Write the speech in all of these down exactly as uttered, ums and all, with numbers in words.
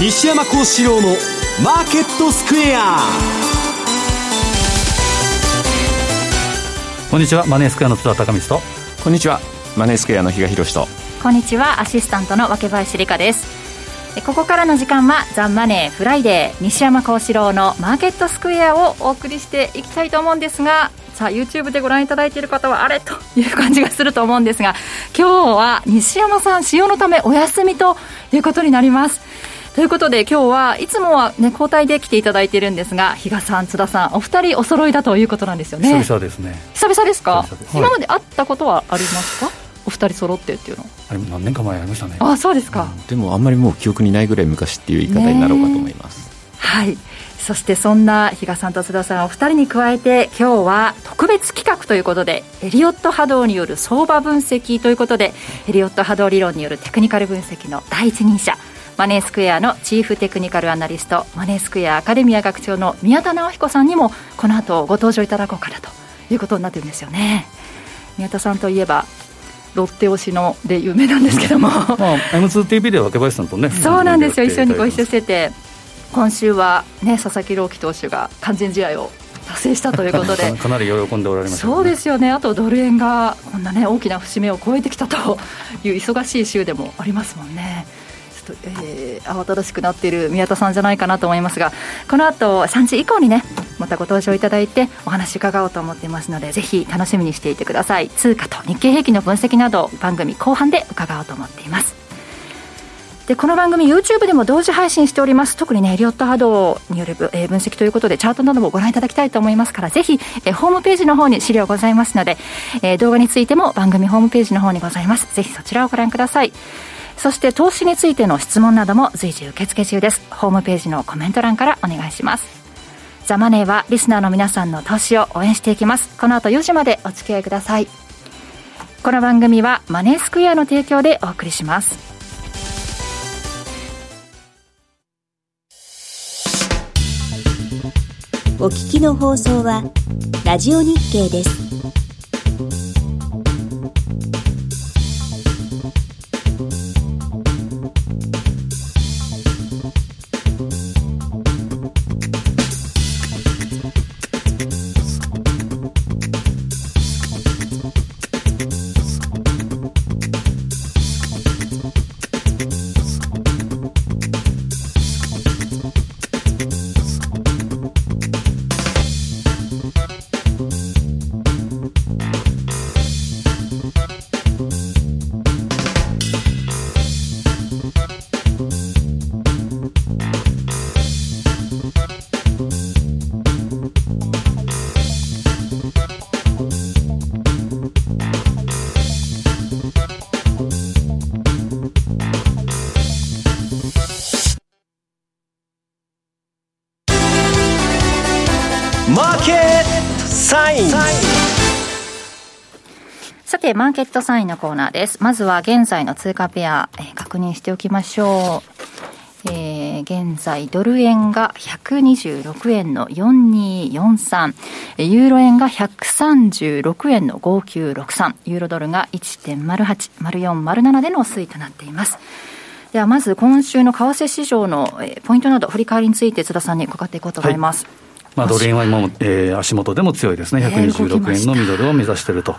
西山幸四郎のマーケットスクエア。こんにちは、マネースクエアの津田貴光と。こんにちは、マネースクエアの比嘉宏と。こんにちは、アシスタントの脇林理香です。ここからの時間はザ・マネーフライデー、西山幸四郎のマーケットスクエアをお送りしていきたいと思うんですが、さあ YouTube でご覧いただいている方はあれという感じがすると思うんですが、今日は西山さん使用のためお休みということになります。ということで今日はいつもは、ね、交代で来ていただいているんですが、比嘉さん、津田さんお二人お揃いだということなんですよね。久々ですね。久々ですか？久々です。今まで会ったことはありますか？お二人揃ってっていうのあれ何年か前ありましたね。ああ、そうですか、うん、でもあんまりもう記憶にないぐらい昔っていう言い方になろうかと思います、ね、はい。そしてそんな比嘉さんと須田さんお二人に加えて、今日は特別企画ということでエリオット波動による相場分析ということで、エリオット波動理論によるテクニカル分析の第一人者、マネースクエアのチーフテクニカルアナリスト、マネースクエアアカデミア学長の宮田直彦さんにもこの後ご登場いただこうかなということになっているんですよね。宮田さんといえばロッテ推しので有名なんですけども、まあ、エムツーティーブイ では若林さんとね、そうなんですよ、一緒にご一緒してて、今週は、ね、佐々木朗希投手が完全試合を達成したということでかなり喜んでおられました、ね、そうですよね。あとドル円がこんな、ね、大きな節目を超えてきたという忙しい週でもありますもんね。ちょっと、えー、慌ただしくなっている宮田さんじゃないかなと思いますが、この後さんじ以降にねまたご登場いただいてお話伺おうと思っていますので、ぜひ楽しみにしていてください。通貨と日経平均の分析など番組後半で伺おうと思っています。でこの番組 YouTube でも同時配信しております。特にねエリオット波動による分析ということでチャートなどもご覧いただきたいと思いますから、ぜひえホームページの方に資料ございますので、え動画についても番組ホームページの方にございます。ぜひそちらをご覧ください。そして投資についての質問なども随時受付中です。ホームページのコメント欄からお願いします。ザ・マネーはリスナーの皆さんの投資を応援していきます。この後よじまでお付き合いください。この番組はマネースクエアの提供でお送りします。お聞きの放送はラジオ日経です。マーケットサインのコーナーです。まずは現在の通貨ペア、えー、確認しておきましょう、えー、現在ドル円がひゃくにじゅうろくえんのよんにーよんさん、ユーロ円がひゃくさんじゅうろくえんのごきゅうろくさん、ユーロドルが いちてんまるはちまるよんまるなな での推移となっています。ではまず今週の為替市場のポイントなど振り返りについて津田さんに伺っていこうと思います、はい。まあ、ドル円は今も、えー、足元でも強いですね。ひゃくにじゅうろくえんのミドルを目指していると。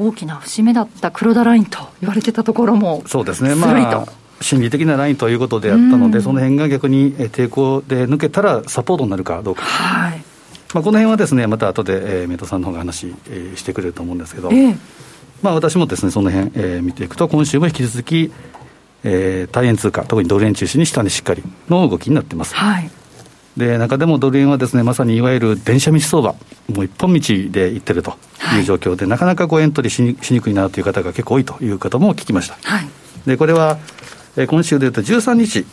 大きな節目だった黒田ラインと言われてたところも、そうですね、まあ、心理的なラインということであったので、その辺が逆に抵抗で抜けたらサポートになるかどうか、はい。まあ、この辺はですねまた後で、えー、宮田さんの方が話、えー、してくれると思うんですけど、えーまあ、私もですねその辺、えー、見ていくと今週も引き続き、えー、対円通貨特にドル円中心に下にしっかりの動きになってます、はい。で中でもドル円はですねまさにいわゆる電車道相場、もう一本道で行ってるという状況で、はい、なかなかこうエントリーし に, しにくいなという方が結構多いという方も聞きました、はい。でこれは今週でいうとじゅうさんにち、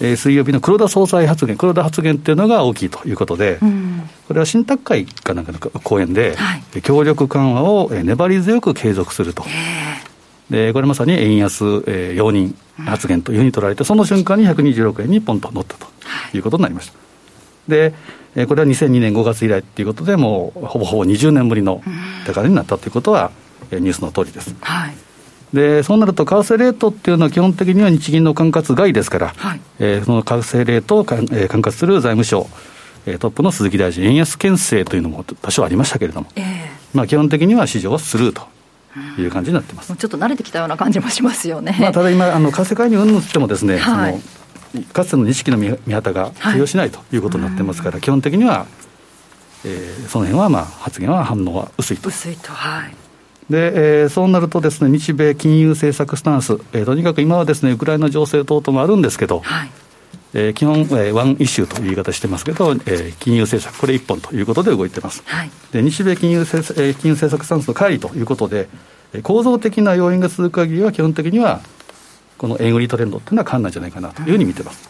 えー、水曜日の黒田総裁発言、黒田発言っていうのが大きいということで、うん、これは信託会かなんかの講演で、はい、協力緩和を粘り強く継続すると、でこれまさに円安、えー、容認発言というふうに取られて、その瞬間にひゃくにじゅうろくえんにポンと乗ったということになりました。でこれはにせんにねんごがつ以来ということで、もうほぼほぼにじゅうねんぶりの高値になったということはニュースの通りです、はい。でそうなると為替レートっていうのは基本的には日銀の管轄外ですから、はい、えー、その為替レートを管轄する財務省トップの鈴木大臣、円安牽制というのも多少ありましたけれども、えーまあ、基本的には市場はスルーという感じになってます。ちょっと慣れてきたような感じもしますよね、まあ、ただ今あの為替介入云々してもですね、はい、そのかつての錦の御旗が通用しないということになってますから、はい、基本的には、えー、その辺はまあ発言は反応は薄いと薄いと、はい、でえー、そうなるとですね、日米金融政策スタンス、えー、とにかく今はですねウクライナ情勢等々もあるんですけど、はい、えー、基本、えー、ワンイシューという言い方してますけど、えー、金融政策これ一本ということで動いてます、はい、で日米金融政策、えー、金融政策スタンスの乖離ということで、えー、構造的な要因が続く限りは基本的にはこの円売りトレンドというのは変わらないんじゃないかなというふうに見てます、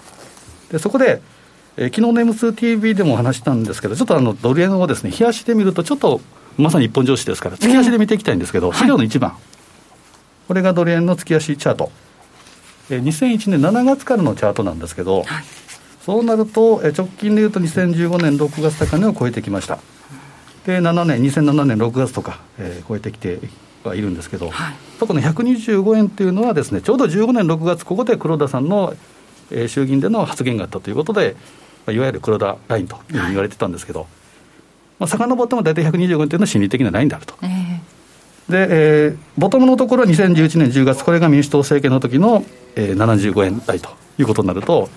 うん、でそこで、えー、昨日の エムツーティーブイ でもお話したんですけど、ちょっとあのドル円をですね冷やしてみるとちょっとまさに一本上司ですから月足で見ていきたいんですけど、資料のいちばん、はい、これがドル円の月足チャート、にせんいちねんしちがつからのチャートなんですけど、はい、そうなると直近でいうとにせんじゅうごねんろくがつ高値を超えてきました。でななねんにせんななねんろくがつとか、えー、超えてきてはいるんですけど、はい、このひゃくにじゅうごえんというのはですね、ちょうどじゅうごねんろくがつここで黒田さんの、えー、衆議院での発言があったということで、いわゆる黒田ラインというふうに言われてたんですけど、はい、まあ、遡っても大体ひゃくにじゅうごえんというのは心理的なラインであると、えーでえー、ボトムのところはにせんじゅういちねんじゅうがつ、これが民主党政権の時の、えー、ななじゅうごえん台ということになると、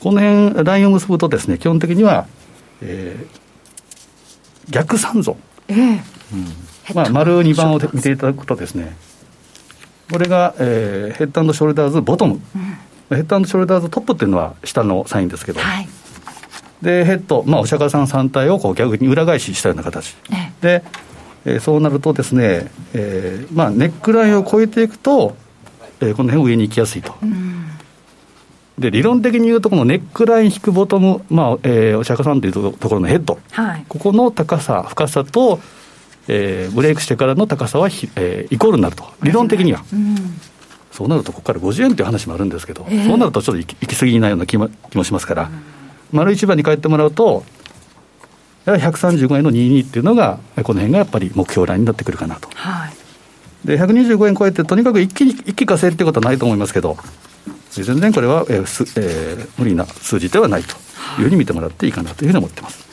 この辺ラインを結ぶとですね、基本的には、えー、逆三尊、えーうんまあ、丸にばんを見ていただくとですね、これが、えー、ヘッド&ショルダーズボトム、うん、ヘッド&ショルダーズトップというのは下のサインですけど、はい、でヘッド、まあ、お釈迦さんさん体をこう逆に裏返ししたような形、ね、で、えー、そうなるとですね、えーまあ、ネックラインを越えていくと、えー、この辺上に行きやすいと、うん、で理論的に言うとこのネックライン引くボトム、まあえー、お釈迦さんというところのヘッド、はい、ここの高さ深さと、えー、ブレイクしてからの高さは、えー、イコールになると理論的には、うん、そうなるとここからごじゅうえんという話もあるんですけど、えー、そうなるとちょっと行き過ぎないような気も、気もしますから、うん、丸いちばんに帰ってもらうとひゃくさんじゅうごえんのにじゅうにっていうのがこの辺がやっぱり目標ラインになってくるかなと、はい、でひゃくにじゅうごえん超えてとにかく一気に一気稼いってことはないと思いますけど、全然これは、えーえー、無理な数字ではないというふうに見てもらっていいかなというふうに思ってます。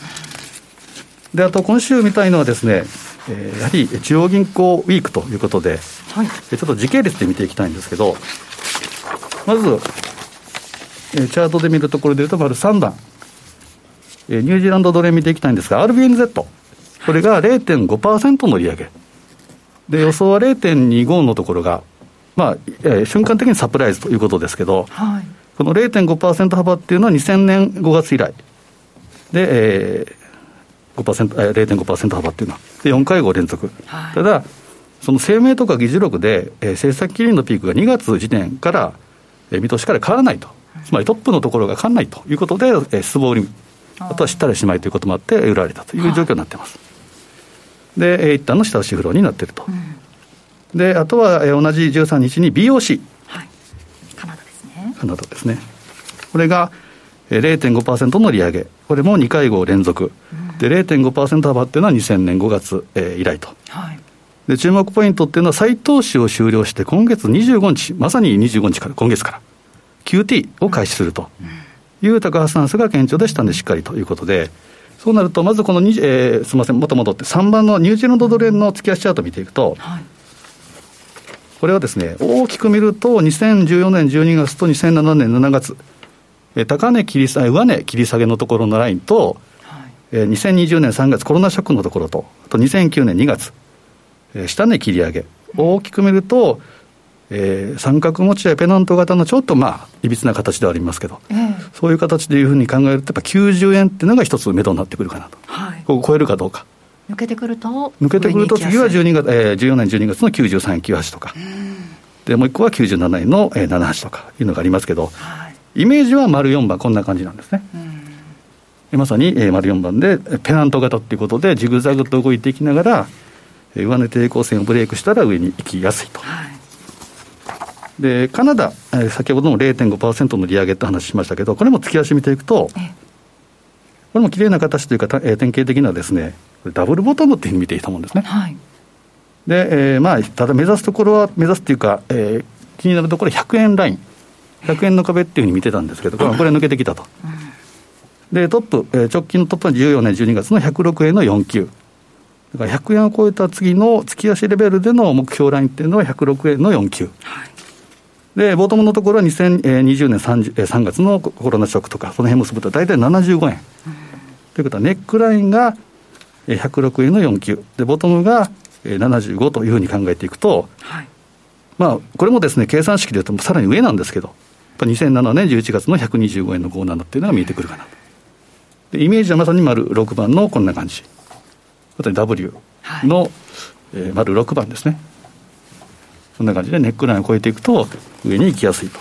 であと今週見たいのはですね、えー、やはり中央銀行ウィークということで、はい、ちょっと時系列で見ていきたいんですけど、まずチャートで見るところでいうと丸さんばん、ニュージーランドドル円見ていきたいんですが アールビーエヌゼット これが れいてんごパーセント の利上げで、予想は れいてんにじゅうご のところが、まあえー、瞬間的にサプライズということですけど、はい、この れいてんごパーセント 幅っていうのはにせんねんごがつ以来で、えー、ごパーセント れいてんごパーセント 幅っていうのはでよんかいご連続、はい、ただその声明とか議事録で、えー、政策金利のピークがにがつ時点から、えー、見通しから変わらないと、つまりトップのところが変わらないということで、えー、失望売り、あとは知ったらしまいということもあって売られたという状況になっています、はい、で一旦の下押しフローになっていると、うん、であとは同じじゅうさんにちに ビーオーシー、はい、カナダですねカナダですねこれが れいてんごパーセント の利上げ、これもにかいご連続、うん、で れいてんごパーセント 幅っていうのはにせんねんごがつ以来と、はい、で注目ポイントっていうのは再投資を終了して今月にじゅうごにち、まさににじゅうごにちから今月から キューティー を開始すると、うんうん、いう高波スタンスが顕著でしたんでしっかりということで、そうなるとまずこの、えー、すみませんまた戻ってさんばんのニュージーランドドル円の月足チャートを見ていくと、はい、これはですね大きく見るとにせんじゅうよねんじゅうにがつとにせんななねんしちがつ、えー、高値切り下げ上値切り下げのところのラインと、はい、えー、にせんにじゅうねんさんがつコロナショックのところと、あとにせんきゅうねんにがつ、えー、下値切り上げ、大きく見ると、えー、三角持ち合いペナント型のちょっとまあいびつな形ではありますけど、えー、そういう形でいうふうに考えるとやっぱきゅうじゅうえんっていうのが一つ目処になってくるかなと、はい、ここ超えるかどうか、抜けてくると抜けてくると次はじゅうにがつ、えー、じゅうよねんじゅうにがつのきゅうじゅうさんえんきゅうじゅうはちとか、でもう一個はきゅうじゅうななえんの、えー、ななじゅうはちとかいうのがありますけど、はい、イメージは丸よんばんこんな感じなんですね、うん、まさに、えー、丸よんばんでペナント型っていうことでジグザグと動いていきながら、えー、上値抵抗線をブレイクしたら上に行きやすいと、はい、でカナダ、えー、先ほどの れいてんごパーセント の利上げって話しましたけど、これも月足見ていくと、これも綺麗な形というか、えー、典型的なですねダブルボトムっていうふうに見ていたもんですね、はい、で、えーまあ、ただ目指すところは目指すというか、えー、気になるところはひゃくえんライン、ひゃくえんの壁っていうふうに見てたんですけど、これは抜けてきたと。でトップ、えー、直近のトップはじゅうよねんじゅうにがつのひゃくろくえんのよん級だから、ひゃくえんを超えた次の月足レベルでの目標ラインっていうのはひゃくろくえんのよん級、はい、でボトムのところはにせんにじゅうねん さん, さんがつのコロナショックとかその辺結ぶと大体ななじゅうごえん、うん、ということはネックラインがひゃくろくえんのよん級でボトムがななじゅうごというふうに考えていくと、はい、まあ、これもですね計算式でいうとさらに上なんですけど、やっぱにせんななねんじゅういちがつのひゃくにじゅうごえんのごじゅうななっていうのが見えてくるかなと。でイメージはまさに丸ろくばんのこんな感じ、また W の、はい、えー、丸ろくばんですね。そんな感じでネックラインを越えていくと上に行きやすいと。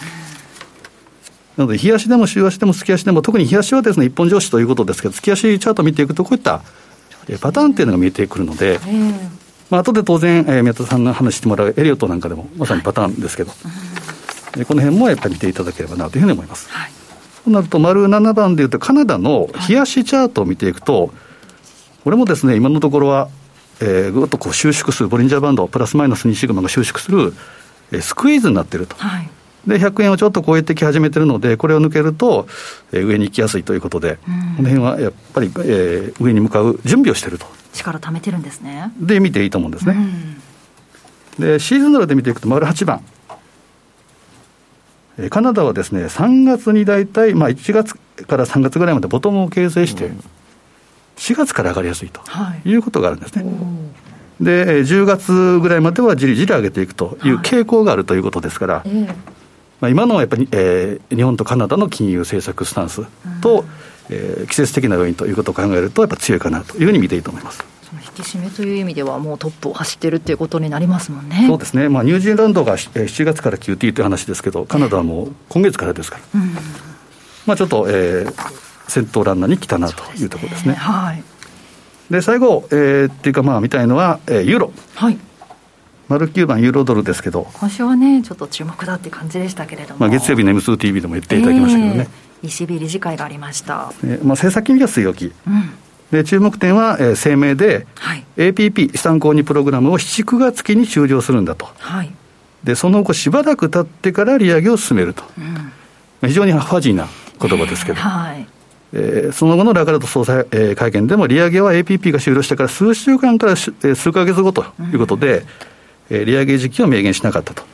なので日足でも週足でも月足でも、特に日足はですね一本上昇ということですけど、月足チャートを見ていくとこういったパターンというのが見えてくるので、まあ後で当然、えー、宮田さんの話してもらうエリオットなんかでもまさにパターンですけど、はい、でこの辺もやっぱり見ていただければなというふうに思います、はい、となると丸ななばんでいうとカナダの日足チャートを見ていくと、これもですね今のところは、えー、ぐっとこう収縮するボリンジャーバンドプラスマイナスにシグマが収縮する、えー、スクイーズになっていると、はい、でひゃくえんをちょっと超えてき始めているので、これを抜けると、えー、上に行きやすいということで、うん、この辺はやっぱり、えー、上に向かう準備をしていると、力を貯めてるんですね。で見ていいと思うんですね、うん、でシーズナルで見ていくと丸はちばん、えー、カナダはですねさんがつに大体、まあ、いちがつからさんがつぐらいまでボトムを形成して、うん、しがつから上がりやすいということがあるんですね、はい、でじゅうがつぐらいまではじりじり上げていくという傾向があるということですから、はい、まあ、今のはやっぱり、えー、日本とカナダの金融政策スタンスと、うん、えー、季節的な要因ということを考えるとやっぱ強いかなというふうに見ていいと思います。その引き締めという意味ではもうトップを走っているということになりますもんね。そうですね、まあ、ニュージーランドがしちがつから キューティー という話ですけど、カナダはもう今月からですから、うん、まあ、ちょっと、えー先頭ランナーに来たなというところですね。で、はい、で最後、えー、っていうかまあ見たいのは、えー、ユーロ、はい、丸きゅうばんユーロドルですけど、今週はねちょっと注目だって感じでしたけれども、まあ、月曜日の エムツーティーブイ でも言っていただきましたけどね、えー、イーシービー 理事会がありました、えーまあ、政策金利は据え置き、うん、で注目点は、えー、声明で、はい、エーピーピー 資産購入プログラムをしち、くがつ期に終了するんだと、はい、でその後しばらく経ってから利上げを進めると、うん、まあ、非常にファジーな言葉ですけど、えーはいえー、その後のラガルド総裁、えー、会見でも利上げは エーピーピー が終了してから数週間から、えー、数ヶ月後ということで、うん、えー、利上げ時期を明言しなかったと、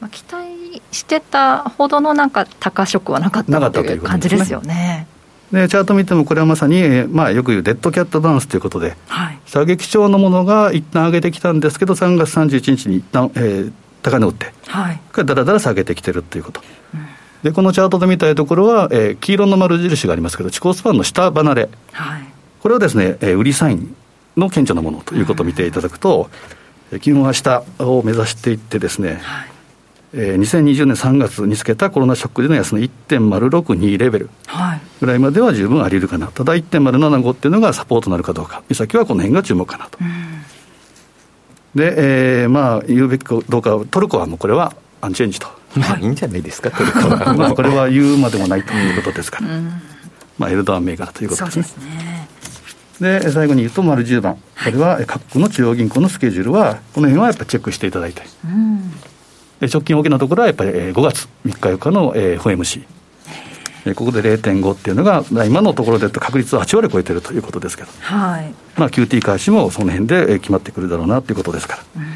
まあ、期待してたほどのなんか高ショックはなかったという感じですよね。でチャート見てもこれはまさに、えーまあ、よく言うデッドキャットダンスということで、はい、下げ基調のものが一旦上げてきたんですけどさんがつさんじゅういちにちに一旦、えー、高値を打って、はい、だらだら下げてきてるということ、うん、でこのチャートで見たいところは、えー、黄色の丸印がありますけど地高スパンの下離れ、はい、これはですね、えー、売りサインの顕著なものということを見ていただくと、うん、金融は下を目指していってですね、はい、えー、にせんにじゅうねんさんがつにつけたコロナショックでの安の いってんまるろくに レベルぐらいまでは十分あり得るかな、ただ いってんまるななご っていうのがサポートになるかどうか、目先はこの辺が注目かなと、うん、で、えー、まあ言うべきかどうか、トルコはもうこれはアンチェンジと、まあ、いいんじゃないですかトルコは、まあ、これは言うまでもないということですから、うん、まあ、エルドアン銘柄ということですね。そうですね。で最後に言うと丸じゅうばん、これは各国の中央銀行のスケジュールはこの辺はやっぱりチェックしていただいて、うん、直近大きなところはやっぱりごがつみっかよっかの エフオーエムシー、 ここで れいてんご っていうのが今のところで確率ははち割超えてるということですけど、はい、まあ、キューティー 開始もその辺で決まってくるだろうなということですから、うん、ま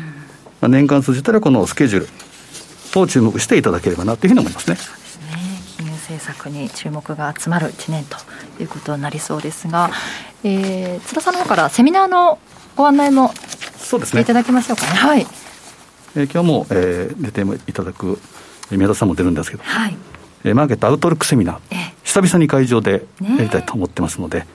あ、年間通じたらこのスケジュールを注目していただければなというふうに思いますね。そうですね、金融政策に注目が集まるいちねんということになりそうですが、えー、津田さんの方からセミナーのご案内もいただきましょうかね。はい、えー、今日も、えー、出ていただく宮田さんも出るんですけど、はい、えー、マーケットアウトルックセミナー、えー、久々に会場でやりたいと思ってますので、ね、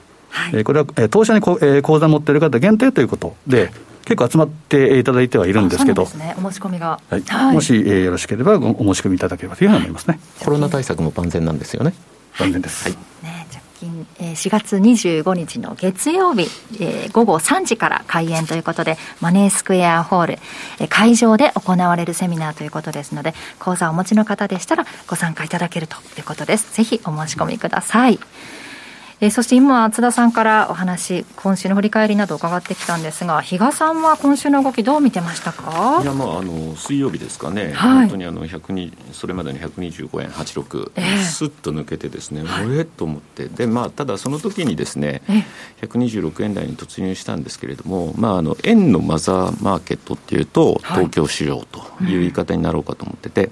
えー、これは、えー、当社にこ、えー、講座持っている方限定ということで結構集まっていただいてはいるんですけど、そうですね、お申し込みが、はいはい、もし、えー、よろしければお申し込みいただければというふうに思いますね、はい、コロナ対策も万全なんですよね。万全です、はい、ね、直近、えー、しがつにじゅうごにちの月曜日、えー、午後さんじから開演ということでマネースクエアホール、えー、会場で行われるセミナーということですので、講座をお持ちの方でしたらご参加いただけるということです。ぜひお申し込みください、うん、えー、そして今津田さんからお話、今週の振り返りなど伺ってきたんですが、比嘉さんは今週の動きどう見てましたか？いや、まあ、あの水曜日ですかね、はい、本当にあのひゃくにそれまでのひゃくにじゅうごえんはちじゅうろく、えー、スッと抜けてですね、おえっと思って、でまあ、ただその時にですね、ひゃくにじゅうろくえん台に突入したんですけれども、まあ、あの円のマザーマーケットっていうと東京市場という言い方になろうかと思ってて、はい、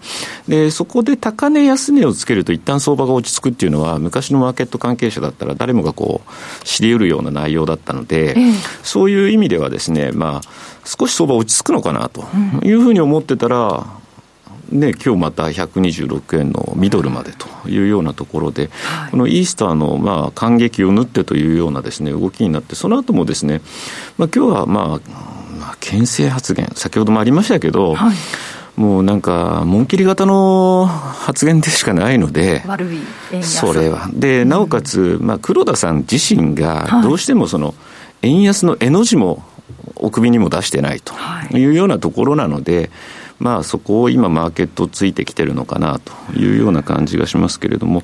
うん、でそこで高値安値をつけると一旦相場が落ち着くっていうのは昔のマーケット関係者だったら誰もがこう知り得るような内容だったので、えー、そういう意味ではですね、まあ、少し相場落ち着くのかなというふうに思ってたら、うんね、今日またひゃくにじゅうろくえんのミドルまでというようなところで、はい、このイースターのまあ間隙を縫ってというようなですね動きになって、その後もですね、まあ、今日はまあ牽制発言、先ほどもありましたけど、はい、もうなんか紋切り型の発言でしかないので、悪い円安それはで、なおかつ、まあ、黒田さん自身がどうしてもその円安の絵の字もお首にも出してないというようなところなので、はい、まあ、そこを今マーケットついてきてるのかなというような感じがしますけれども、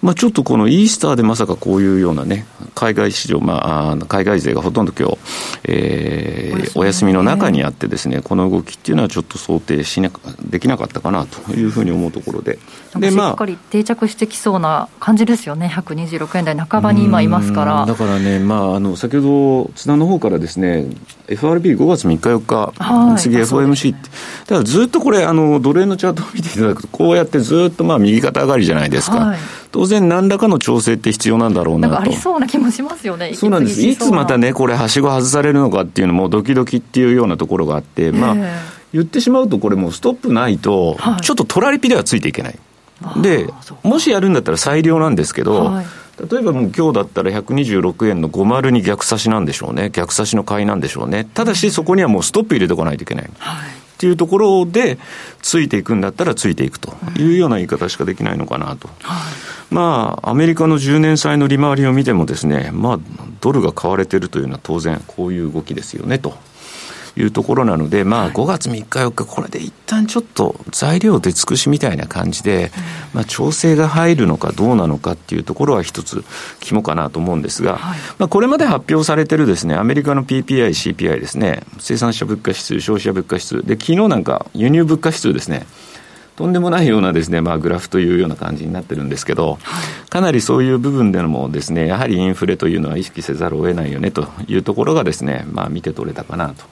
まあ、ちょっとこのイースターでまさかこういうようなね、海外市場、まあ、海外勢がほとんど今日、えー、お休みの中にあってですね、この動きっていうのはちょっと想定しなできなかったかなというふうに思うところで、で、まあ、しっかり定着してきそうな感じですよね。ひゃくにじゅうろくえん台半ばに今いますから。だからね、まあ、あの先ほど津田の方からですね、 エフアールビーごがつみっかよっか、はい、次 エフオーエムシー って、だからずっとこれあのドル円のチャートを見ていただくと、こうやってずっとまあ右肩上がりじゃないですか、はい、当然何らかの調整って必要なんだろうなと、なんかありそうな気もしますよね。そうなんです。いつまたねこれはしご外されるのかっていうのもドキドキっていうようなところがあって、まあ、言ってしまうとこれもうストップないとちょっとトラリピではついていけない、はい、でもしやるんだったら裁量なんですけど、はい、例えばもう今日だったらひゃくにじゅうろくえんのごじゅうに逆差しなんでしょうね、逆差しの買いなんでしょうね。ただしそこにはもうストップ入れておかないといけない、はい、っていうところでついていくんだったらついていくというような言い方しかできないのかなと、うん、まあアメリカのじゅうねんさいの利回りを見てもですね、まあドルが買われてるというのは当然こういう動きですよねというところなので、まあごがつみっかよっかこれで一旦ちょっと材料出尽くしみたいな感じで、まあ調整が入るのかどうなのかっていうところは一つ肝かなと思うんですが、まあこれまで発表されてるですねアメリカの ピーピーアイ、シーピーアイ ですね、生産者物価指数、消費者物価指数で、昨日なんか輸入物価指数ですね、とんでもないようなですね、まあ、グラフというような感じになってるんですけど、かなりそういう部分でもですね、やはりインフレというのは意識せざるを得ないよねというところがですね、まあ、見て取れたかなと。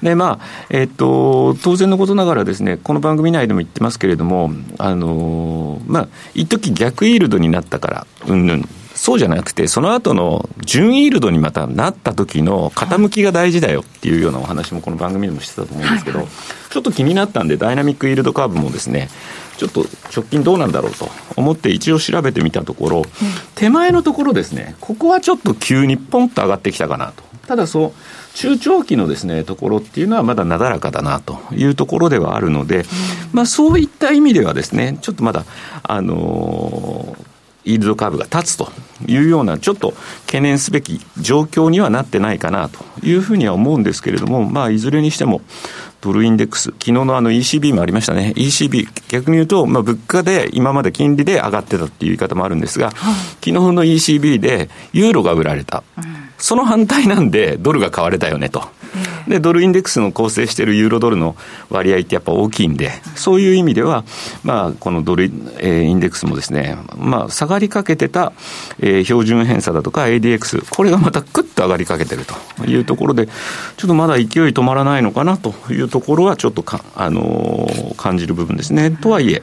で、まあ、えっと、当然のことながらですね、この番組内でも言ってますけれども、あの、まあ、一時逆イールドになったからうんぬん、そうじゃなくてその後の準イールドにまたなった時の傾きが大事だよっていうようなお話もこの番組でもしてたと思うんですけど、ちょっと気になったんでダイナミックイールドカーブもですね、ちょっと直近どうなんだろうと思って一応調べてみたところ、手前のところですね、ここはちょっと急にポンと上がってきたかなと。ただそう中長期のですねところっていうのはまだなだらかだなというところではあるので、まあそういった意味ではですね、ちょっとまだあのーイールドカーブが立つというような、ちょっと懸念すべき状況にはなってないかなというふうには思うんですけれども、まあいずれにしてもドルインデックス、昨日のあの イーシービー もありましたね。 イーシービー 逆に言うと、まあ物価で今まで金利で上がってたっていう言い方もあるんですが、昨日の イーシービー でユーロが売られた、その反対なんでドルが買われたよねと。でドルインデックスの構成しているユーロドルの割合ってやっぱ大きいんで、そういう意味では、まあ、このドルインデックスもですね、まあ、下がりかけてた、えー、標準偏差だとか エーディーエックス、 これがまたクッと上がりかけてるというところで、ちょっとまだ勢い止まらないのかなというところはちょっとか、あのー、感じる部分ですね。とはいえ、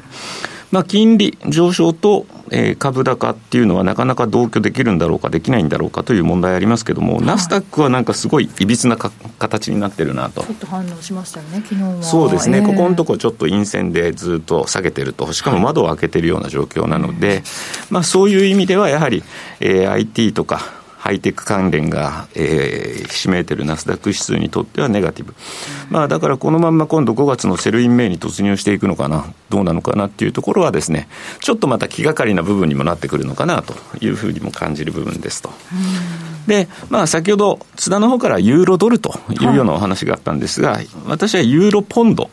まあ、金利上昇と、えー、株高っていうのはなかなか同居できるんだろうかできないんだろうかという問題ありますけども、はい、ナスダックはなんかすごいいびつなか形になってるなと。ちょっと反応しましたよね昨日は。そうですね、えー、ここのとこちょっと陰線でずっと下げてると、しかも窓を開けてるような状況なので、はい、まあ、そういう意味ではやはり、えー、アイティー とかハイテク関連が、えー、ひしめいているナスダック指数にとってはネガティブ、まあ、だからこのまんま今度ごがつのセルインメイに突入していくのかな、どうなのかなっていうところはですね、ちょっとまた気がかりな部分にもなってくるのかなというふうにも感じる部分ですと。で、まあ、先ほど津田の方からユーロドルというようなお話があったんですが、はい、私はユーロポンド、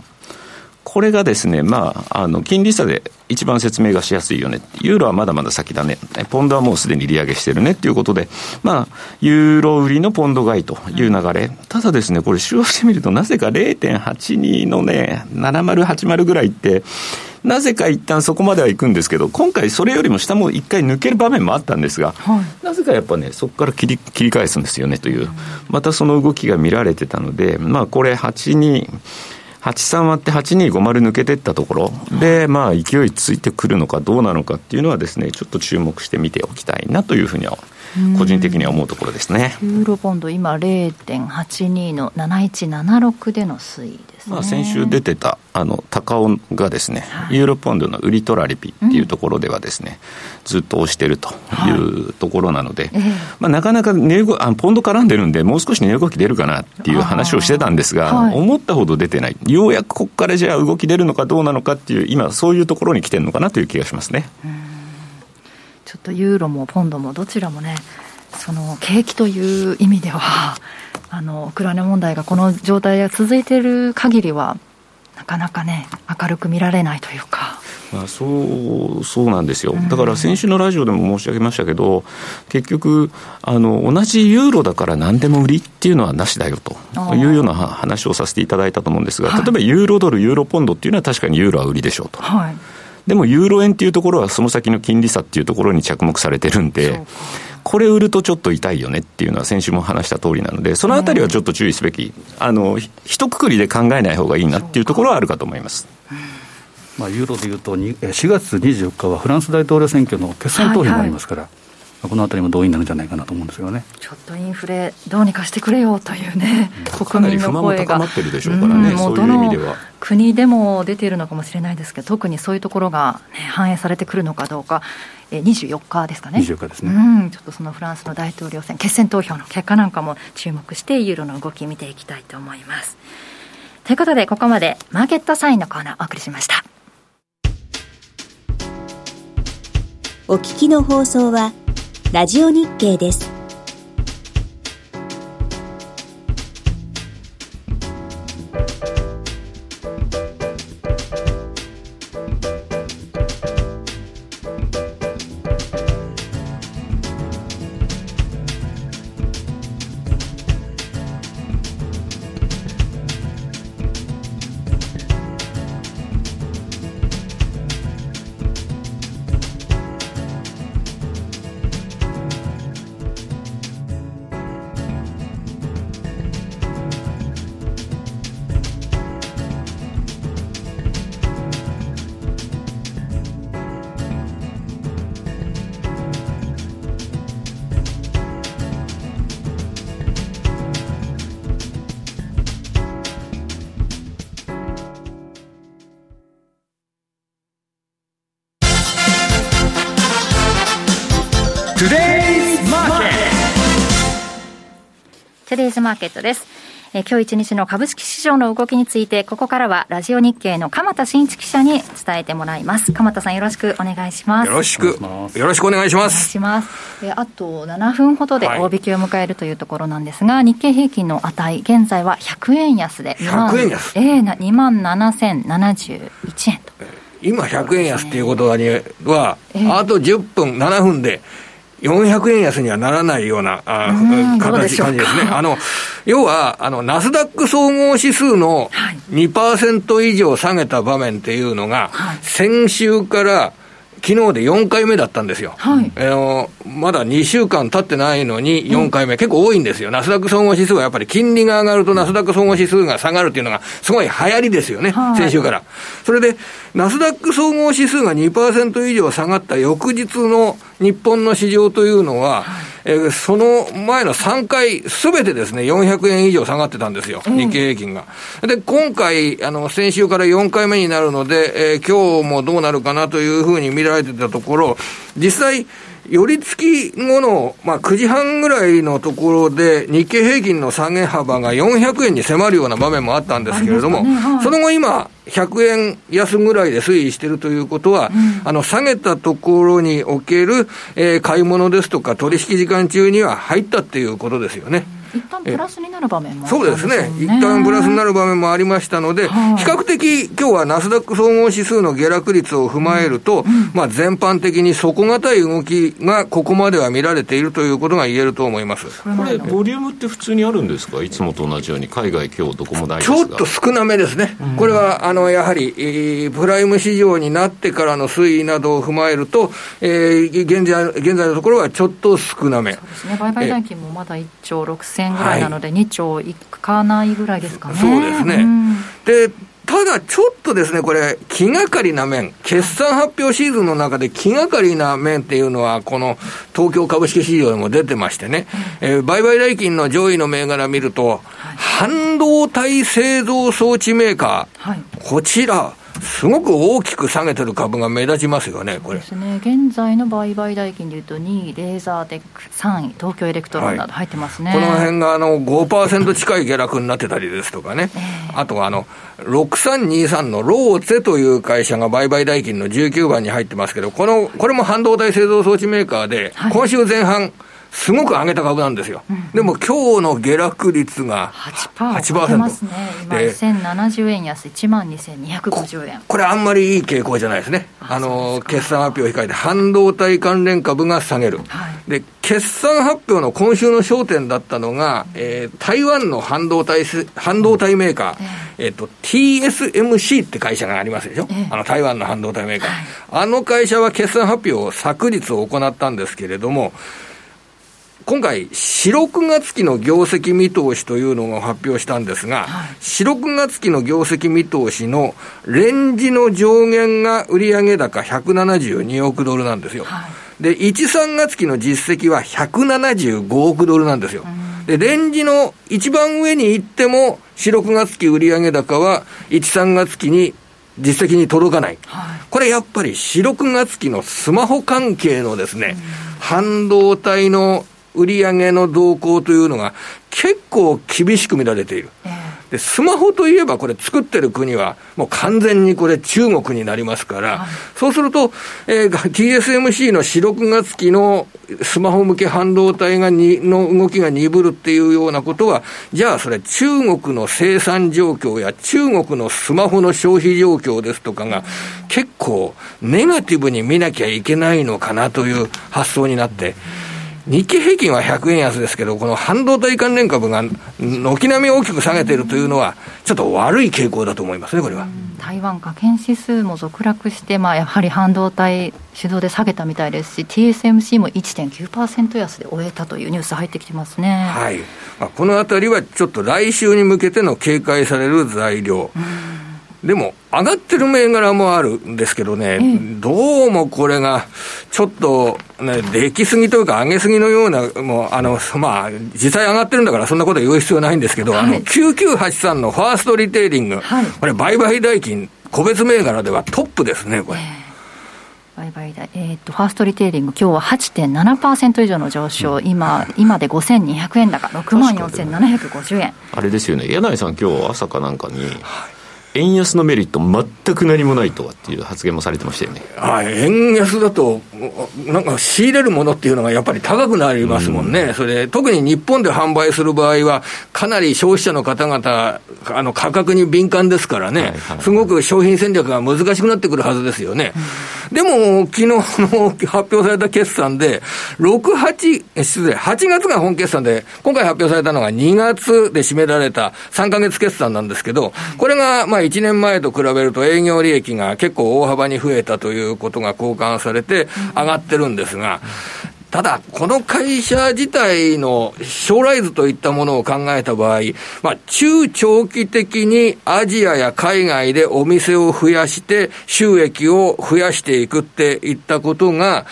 これがですね、まあ、あの金利差で一番説明がしやすいよね。ユーロはまだまだ先だね。ポンドはもうすでに利上げしてるねということで、まあ、ユーロ売りのポンド買いという流れ。ただですね、これ週足で見るとなぜか ゼロ点八二 のね、ななじゅうはちじゅうぐらいって、なぜか一旦そこまでは行くんですけど、今回それよりも下も一回抜ける場面もあったんですが、はい、なぜかやっぱね、そこから切り、切り返すんですよねという、またその動きが見られてたので、まあこれはちに、はちさん割ってはちにーごまる抜けてったところで、まあ勢いついてくるのかどうなのかっていうのはですね、ちょっと注目して見ておきたいなというふうには個人的には思うところですね。ユーロポンド今 ゼロ点八二 のなないちななろくでの推移ですね。まあ、先週出てたあの高尾がですね、はい、ユーロポンドの売り取られピっていうところではですね、うん、ずっと押してるというところなので、はい、まあ、なかなか値動き、あのポンド絡んでるんでもう少し値動き出るかなっていう話をしてたんですが、はい、思ったほど出てない。ようやくここからじゃあ動き出るのかどうなのかっていう、今そういうところに来てるのかなという気がしますね。うん、ちょっとユーロもポンドもどちらもね、その景気という意味ではあのウクライナ問題がこの状態が続いている限りはなかなかね、明るく見られないというか、まあ、そう、そうなんですよ。だから先週のラジオでも申し上げましたけど、結局あの同じユーロだから何でも売りっていうのはなしだよというような話をさせていただいたと思うんですが、はい、例えばユーロドルユーロポンドっていうのは確かにユーロは売りでしょうと、はい、でもユーロ円っていうところはその先の金利差っていうところに着目されてるんで、これ売るとちょっと痛いよねっていうのは先週も話した通りなので、そのあたりはちょっと注意すべき、あの一括りで考えない方がいいなっていうところはあるかと思います。まあ、ユーロでいうとしがつにじゅうよっかはフランス大統領選挙の決選投票がありますから、はいはい、この辺りも動員になるんじゃないかなと思うんですよね。ちょっとインフレどうにかしてくれよというね、うん、国民の声がかなり不満も高まってるでしょうからね、うん、そういう意味ではどの国でも出ているのかもしれないですけど、特にそういうところが、ね、反映されてくるのかどうか、えにじゅうよっかですかね、にじゅうよっかですね、うん、ちょっとそのフランスの大統領選決選投票の結果なんかも注目してユーロの動き見ていきたいと思います。ということで、ここまでマーケットサインのコーナーをお送りしました。お聞きの放送はラジオ日経です。トゥデイズマーケットです。え今日一日の株式市場の動きについて、ここからはラジオ日経の鎌田新一記者に伝えてもらいます。鎌田さん、よろしくお願いします。よろしくよろしくお願いします。えあとななふんほどで大引きを迎えるというところなんですが、はい、日経平均の値、現在はひゃくえんやすでにまんえんやす、えー、にまんななせんななじゅういちえんと、今ひゃくえんやすということは、ね、はあとじゅっぷん、ななふんでよんひゃくえんやすにはならないようなあう形感じですね。あの要はあのナスダック総合指数の にパーセント 以上下げた場面っていうのが、はい、先週から昨日でよんかいめだったんですよ、はい、えー、まだにしゅうかん経ってないのによんかいめ、うん、結構多いんですよ。ナスダック総合指数はやっぱり金利が上がるとナスダック総合指数が下がるっていうのがすごい流行りですよね、はい、先週から。それでナスダック総合指数が にパーセント 以上下がった翌日の日本の市場というのは、はい、えー、その前のさんかいすべてですねよんひゃくえん以上下がってたんですよ、うん、日経平均が。で今回あの先週からよんかいめになるので、えー、今日もどうなるかなというふうに見られてたところ、実際寄り付き後の、まあ、くじはんぐらいのところで日経平均の下げ幅がよんひゃくえんに迫るような場面もあったんですけれども、ね、はい、その後今ひゃくえんやすぐらいで推移しているということは、うん、あの下げたところにおける、えー、買い物ですとか取引時間中には入ったっていうことですよね、うん、一旦プラスになる場面もあったんですよね。そうですね、一旦プラスになる場面もありましたので、はい、比較的今日はナスダック総合指数の下落率を踏まえると、うんうん、まあ、全般的に底堅い動きがここまでは見られているということが言えると思います。これボリュームって普通にあるんですか、いつもと同じように海外今日どこもないですがちょっと少なめですね、うん、これはあのやはり、えー、プライム市場になってからの推移などを踏まえると、えー、現在、現在のところはちょっと少なめ。そうですね、売買代金もまだいっちょうろくせんえんぐらいなので、にちょういかないぐらいですかね。そうですね、うん、でただちょっとですね、これ気がかりな面、決算発表シーズンの中で気がかりな面っていうのはこの東京株式市場でも出てましてね、うん、えー、売買代金の上位の銘柄見ると、はい、半導体製造装置メーカー、はい、こちらすごく大きく下げてる株が目立ちますよね。これそうですね、現在の売買代金でいうとにいレーザーテック、さんい東京エレクトロンなど入ってますね、はい、この辺があの ごパーセント 近い下落になってたりですとかね、えー、あとはあのろくさんにさんのローツェという会社が売買代金のじゅうきゅうばんに入ってますけど、このこれも半導体製造装置メーカーで、はい、今週前半すごく上げた株なんですよ、うん、でも今日の下落率が はちパーセント 超えてますね。今せんななじゅうえん安、いちまんにせんにひゃくごじゅうえん。 こ, これあんまりいい傾向じゃないですね。ああのです決算発表を控えて半導体関連株が下げる、はい、で決算発表の今週の焦点だったのが、うん、えー、台湾の半導体、半導体メーカー、うん、えー、と ティーエスエムシー って会社がありますでしょ、えー、あの台湾の半導体メーカー、はい、あの会社は決算発表を昨日行ったんですけれども、今回しろくがつ期の業績見通しというのを発表したんですが、はい、しろくがつ期の業績見通しのレンジの上限が売上高ひゃくななじゅうにおくドルなんですよ、はい、でいちさんがつ期の実績はひゃくななじゅうごおくドルなんですよ、うん、でレンジの一番上に行ってもしろくがつ期売上高はいちさんがつ期に実績に届かない、はい、これやっぱりしろくがつ期のスマホ関係のですね、うん、半導体の売上の動向というのが結構厳しく見られている。でスマホといえばこれ作ってる国はもう完全にこれ中国になりますから、はい、そうすると、えー、ティーエスエムシー のしろくがつ期のスマホ向け半導体がにの動きが鈍るっていうようなことは、じゃあそれ中国の生産状況や中国のスマホの消費状況ですとかが結構ネガティブに見なきゃいけないのかなという発想になって、日経平均はひゃくえん安ですけど、この半導体関連株が軒並み大きく下げているというのはちょっと悪い傾向だと思いますね。これは台湾加権指数も続落して、まあ、やはり半導体主導で下げたみたいですし、 ティーエスエムシー も いちてんきゅうパーセント 安で終えたというニュース入ってきてますね、はい、まあ、このあたりはちょっと来週に向けての警戒される材料、うん、でも上がってる銘柄もあるんですけどね、うん、どうもこれがちょっとね、出来すぎというか上げすぎのような、もうあのまあ実際上がってるんだからそんなこと言う必要ないんですけど、はい、あのきゅうきゅうはちさんのファーストリテイリング、はい、これ売買代金個別銘柄ではトップですね、これ、えー、売買代、えー、っとファーストリテイリング今日は はちてんななパーセント 以上の上昇、うん、今今でごせんにひゃくえん高 ろくまんよんせんななひゃくごじゅうえん。あれですよね、柳井さん今日朝かなんかに、はい、円安のメリット全く何もないとはっていう発言もされてましたよね。ああ、円安だとなんか仕入れるものっていうのがやっぱり高くなりますもんね、うん、それ特に日本で販売する場合はかなり消費者の方々あの価格に敏感ですからね、はいはいはい、すごく商品戦略が難しくなってくるはずですよね、うん、でも昨日の発表された決算でろくはち失礼はちがつが本決算で、今回発表されたのがにがつで締められたさんかげつ決算なんですけど、これがまあいちねんまえと比べると営業利益が結構大幅に増えたということが交換されて上がってるんですが、ただこの会社自体の将来図といったものを考えた場合、まあ、中長期的にアジアや海外でお店を増やして収益を増やしていくっていったことが、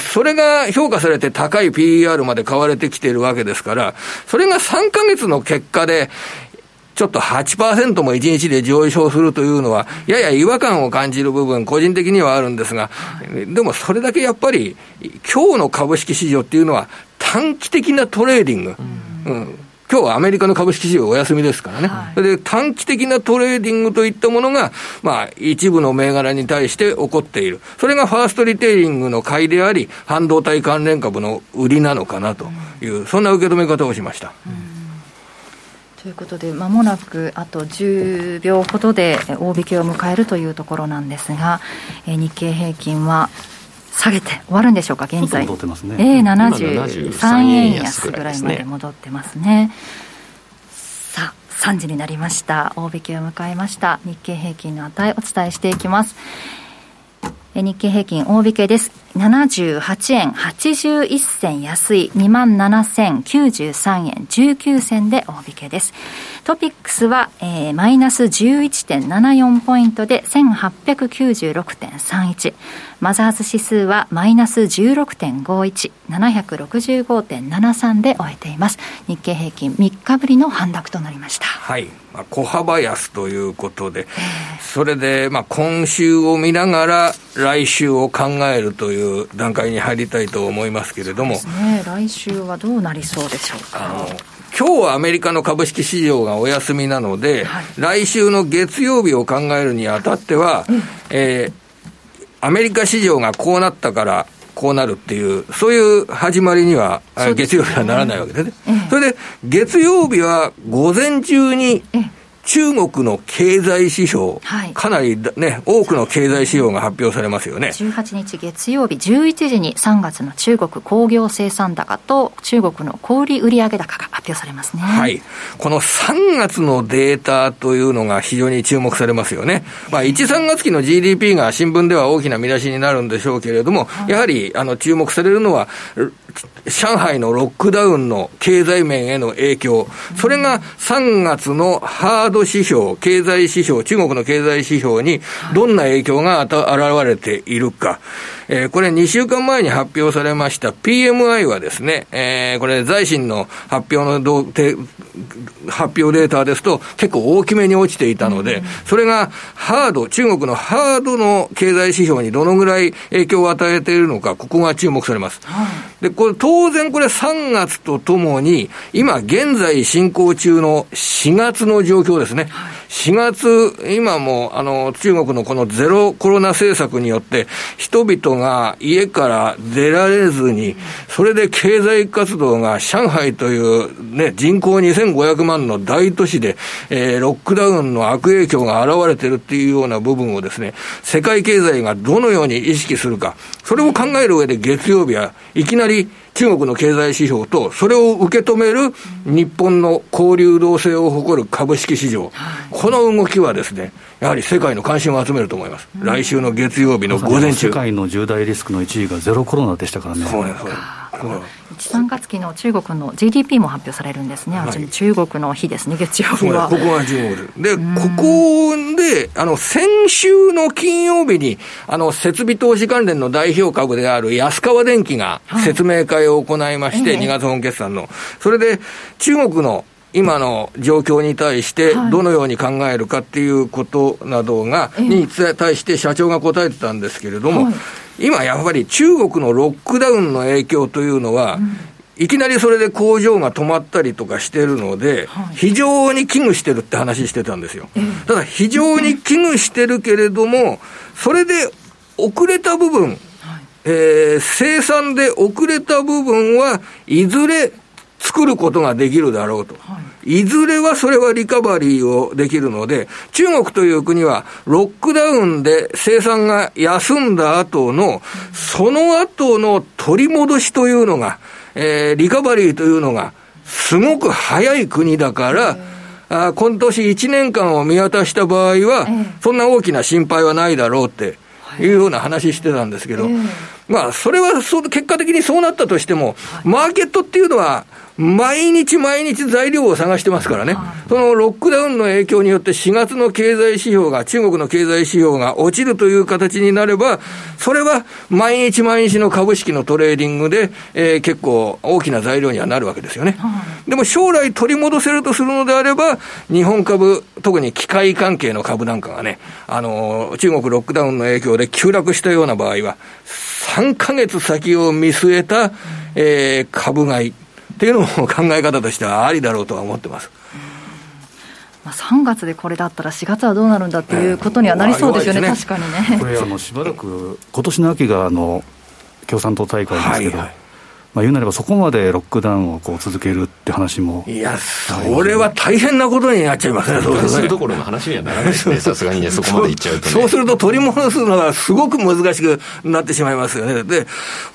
それが評価されて高い ピーイーアール まで買われてきているわけですから、それがさんかげつの結果でちょっと はちパーセント もいちにちで上昇するというのはやや違和感を感じる部分、個人的にはあるんですが、でもそれだけやっぱり今日の株式市場っていうのは短期的なトレーディング、うんうん、今日はアメリカの株式市場お休みですからね、はい、それで短期的なトレーディングといったものが、まあ、一部の銘柄に対して起こっている。それがファーストリテイリングの買いであり、半導体関連株の売りなのかなという、そんな受け止め方をしました、うん。ということで、まもなくあとじゅうびょうほどで大引けを迎えるというところなんですが、え日経平均は下げて終わるんでしょうか。現在ちょっと戻ってますね、えー、ななじゅうさんえん安ぐらいまで戻ってますね。さあさんじになりました。大引けを迎えました。日経平均の値をお伝えしていきます。日経平均大引けです。ななじゅうはちえんはちじゅういっせん安い にまんななせんきゅうじゅうさんえんじゅうきゅうせんで大引けです。トピックスは、えー、マイナス じゅういってんななよん ポイントで せんはっぴゃくきゅうじゅうろくてんさんいち、 マザーズ指数はマイナス じゅうろくてんごいち、 ななひゃくろくじゅうごてんななさん で終えています。日経平均みっかぶりの反落となりました。はい、まあ、小幅安ということで、それで、まあ、今週を見ながら来週を考えるという段階に入りたいと思いますけれども、そうですね、来週はどうなりそうでしょうか。あの今日はアメリカの株式市場がお休みなので、はい、来週の月曜日を考えるにあたっては、うんえー、アメリカ市場がこうなったからこうなるっていうそういう始まりには、ね、月曜日はならないわけですね、うん、それで月曜日は午前中に、うん中国の経済指標、はい、かなり、ね、多くの経済指標が発表されますよね。じゅうはちにち月曜日じゅういちじにさんがつの中国工業生産高と中国の小売売上高が発表されますね。はい、このさんがつのデータというのが非常に注目されますよね。まあ、いち、さんがつ期の ジーディーピー が新聞では大きな見出しになるんでしょうけれども、はい、やはりあの注目されるのは上海のロックダウンの経済面への影響、それがさんがつのハード指標、経済指標、中国の経済指標にどんな影響が現れているか、えー、これにしゅうかんまえに発表されました ピーエムアイ はですね、えー、これ財新の発表のどて発表データですと結構大きめに落ちていたので、それがハード、中国のハードの経済指標にどのぐらい影響を与えているのか、ここが注目されます。でこれ当然これさんがつとともに今現在進行中のしがつの状況ですね。しがつ今もあの中国のこのゼロコロナ政策によって人々が家から出られずに、それで経済活動が上海という、ね、人口にせんごひゃくまんの大都市で、えー、ロックダウンの悪影響が現れているというような部分をですね、世界経済がどのように意識するか、それを考える上で月曜日はいきなり中国の経済指標とそれを受け止める日本の交流動性を誇る株式市場、この動きはですね、やはり世界の関心を集めると思います。来週の月曜日の午前中、世界の重大リスクのいちいがゼロコロナでしたからね。そうです、そうです。いちさんがつ期の中国の ジーディーピー も発表されるんですね、はい、中国の日ですね、月曜日は。そうです、ここが中国で、でここであの先週の金曜日にあの設備投資関連の代表株である安川電機が説明会を行いまして、はい、にがつ本決算の、それで中国の今の状況に対してどのように考えるかっていうことなどが、はい、に対して社長が答えてたんですけれども、はい、今やっぱり中国のロックダウンの影響というのは、うん、いきなりそれで工場が止まったりとかしてるので、はい、非常に危惧してるって話してたんですよ、うん、ただ非常に危惧してるけれども、それで遅れた部分、はいえー、生産で遅れた部分はいずれ作ることができるだろうと、はい、いずれはそれはリカバリーをできるので、中国という国はロックダウンで生産が休んだ後のその後の取り戻しというのが、えー、リカバリーというのがすごく早い国だから、あ今年いちねんかんを見渡した場合はそんな大きな心配はないだろうっていうような話してたんですけど、まあそれはそう結果的にそうなったとしても、マーケットっていうのは毎日毎日材料を探してますからね、そのロックダウンの影響によってしがつの経済指標が、中国の経済指標が落ちるという形になれば、それは毎日毎日の株式のトレーディングで、えー、結構大きな材料にはなるわけですよね。でも将来取り戻せるとするのであれば、日本株、特に機械関係の株なんかがね、あのー、中国ロックダウンの影響で急落したような場合はさんかげつ先を見据えた、えー、株買いっていうのも考え方としてはありだろうとは思ってます。まあ、さんがつでこれだったらしがつはどうなるんだっていうことにはなりそうですよね、えー、ですね、確かにね。これあのしばらく今年の秋があの共産党大会ですけど、はいはい、まあ、言うなればそこまでロックダウンをこう続けるって話も、いやそれは大変なことになっちゃいますね。そうするどころの話にはならないですねさすがにね、そこまでいっちゃうとねそうすると取り戻すのがすごく難しくなってしまいますよね。で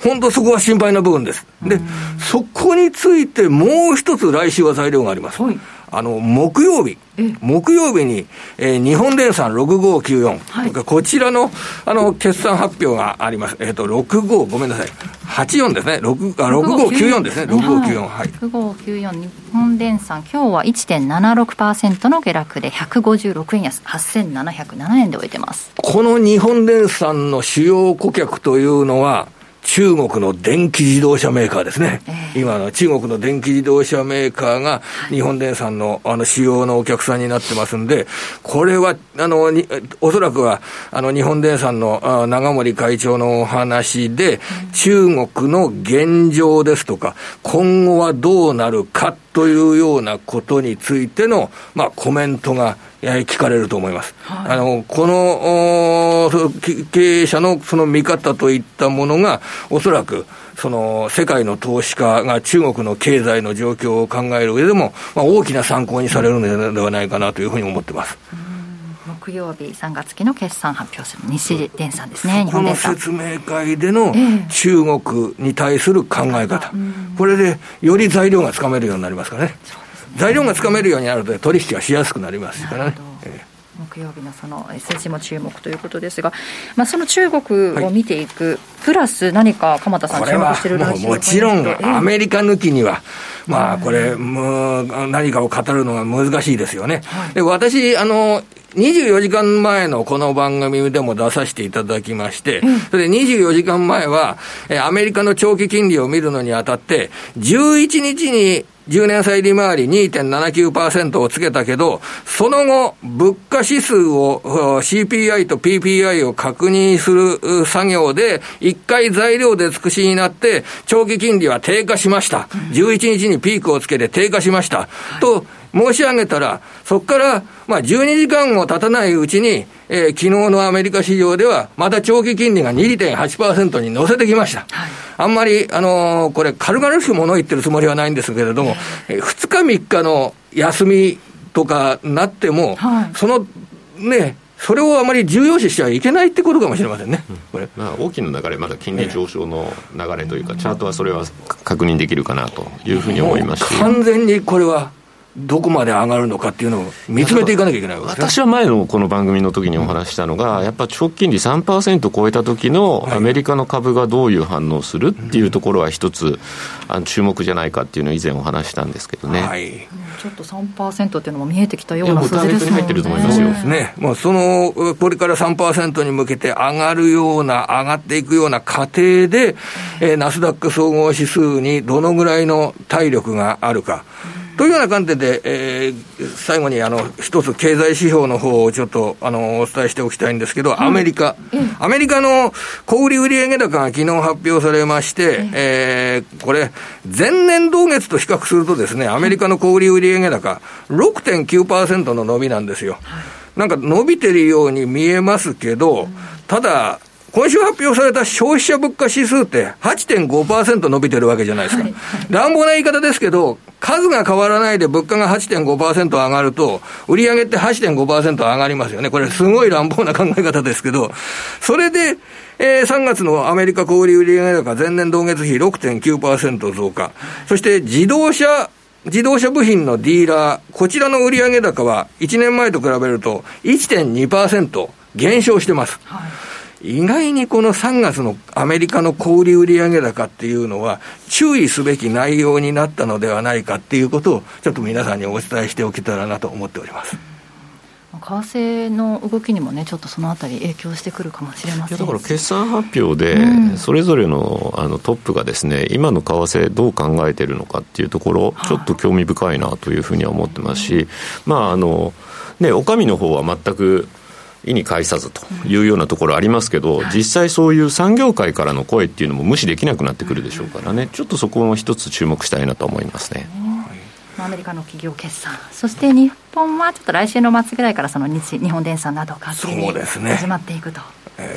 本当そこは心配な部分です。でそこについてもう一つ来週は材料があります、はい、あの木曜日木曜日に、えー、日本電産ろくごきゅうよん、はい、こちらの、 あの決算発表があります、えー、とろくごごめんなさいはちよんですね、ろくごきゅうよんですね、ろくごきゅうよん、はい、ろくごきゅうよん日本電産今日は いちてんななろくパーセント の下落でひゃくごじゅうろくえん安、はっせんななひゃくななえんで終えてます。この日本電産の主要顧客というのは中国の電気自動車メーカーですね、えー、今の中国の電気自動車メーカーが日本電産の、 あの主要のお客さんになってますんで、これはあのにおそらくはあの日本電産の永森会長のお話で、中国の現状ですとか今後はどうなるかというようなことについての、まあ、コメントが聞かれると思います、はい、あのこの経営者のその見方といったものがおそらくその世界の投資家が中国の経済の状況を考える上でも、まあ、大きな参考にされるのではないかなというふうに思ってます。木曜日さんがつきの決算発表する西電産ですね。この説明会での中国に対する考え方、ええ、これでより材料がつかめるようになりますからね。材料がつかめるようになると取引がしやすくなりますからね。木曜日のその数字も注目ということですが、まあ、その中国を見ていく、はい、プラス何か鎌田さん注目しているらしいですか。もちろんアメリカ抜きには、えー、まあこれ何かを語るのが難しいですよね、はい、で私あのにじゅうよじかんまえのこの番組でも出させていただきまして、それでにじゅうよじかんまえは、アメリカの長期金利を見るのにあたって、じゅういちにちにじゅうねん債利回り にてんななきゅうパーセント をつけたけど、その後、物価指数を シーピーアイ と ピーピーアイ を確認する作業で、一回材料で尽くしになって、長期金利は低下しました。じゅういちにちにピークをつけて低下しました。と申し上げたら、そこから、まあ、じゅうにじかんも経たないうちに、えー、昨日のアメリカ市場では、また長期金利が にてんはちパーセント に乗せてきました。はい、あんまり、あのー、これ、軽々しく物を言ってるつもりはないんですけれども、えー、ふつかみっかの休みとかなっても、はい、その、ね、それをあまり重要視しちゃいけないってことかもしれませんね、うん、これまあ、大きな流れ、まだ金利上昇の流れというか、えー、チャートはそれは確認できるかなというふうに思いますし、完全にこれは、どこまで上がるのかっていうのを見つめていかなきゃいけないわけですね。私は前のこの番組の時にお話したのが、やっぱ長期金利 さんパーセント 超えた時のアメリカの株がどういう反応するっていうところは一つあの注目じゃないかっていうのを以前お話したんですけどね、はい、ちょっと さんパーセント っていうのも見えてきたような数字ですもんね。もうターゲットに入ってると思いますよ、ね、もうそのこれから さんパーセント に向けて上がるような上がっていくような過程で、えー、ナスダック総合指数にどのぐらいの体力があるかというような観点で、えー、最後にあの一つ経済指標の方をちょっとあのお伝えしておきたいんですけど、アメリカ、うん、アメリカの小売売上高が昨日発表されまして、うん、えー、これ前年同月と比較するとですね、アメリカの小売売上高 ろくてんきゅうパーセント の伸びなんですよ、うん、なんか伸びてるように見えますけど、ただ今週発表された消費者物価指数って はちてんごパーセント 伸びてるわけじゃないですか、はいはい、乱暴な言い方ですけど、数が変わらないで物価が はちてんごパーセント 上がると売り上げって はちてんごパーセント 上がりますよね。これすごい乱暴な考え方ですけど、それで、えー、さんがつのアメリカ小売売上高前年同月比 ろくてんきゅうパーセント 増加、そして自動車自動車部品のディーラー、こちらの売上高はいちねんまえと比べると いちてんにパーセント 減少してます、はい。意外にこのさんがつのアメリカの小売売上高っていうのは注意すべき内容になったのではないかっていうことをちょっと皆さんにお伝えしておけたらなと思っております。為替の動きにもね、ちょっとそのあたり影響してくるかもしれません。いやだから決算発表で、うん、それぞれ の, あのトップがですね、今の為替どう考えているのかっていうところ、ちょっと興味深いなというふうには思ってますし、まああのね、お上の方は全く意に介さずというようなところありますけど、実際そういう産業界からの声っていうのも無視できなくなってくるでしょうからね、ちょっとそこも一つ注目したいなと思いますね。アメリカの企業決算、そして日本はちょっと来週の末ぐらいからその日本電産などが始まっていくと、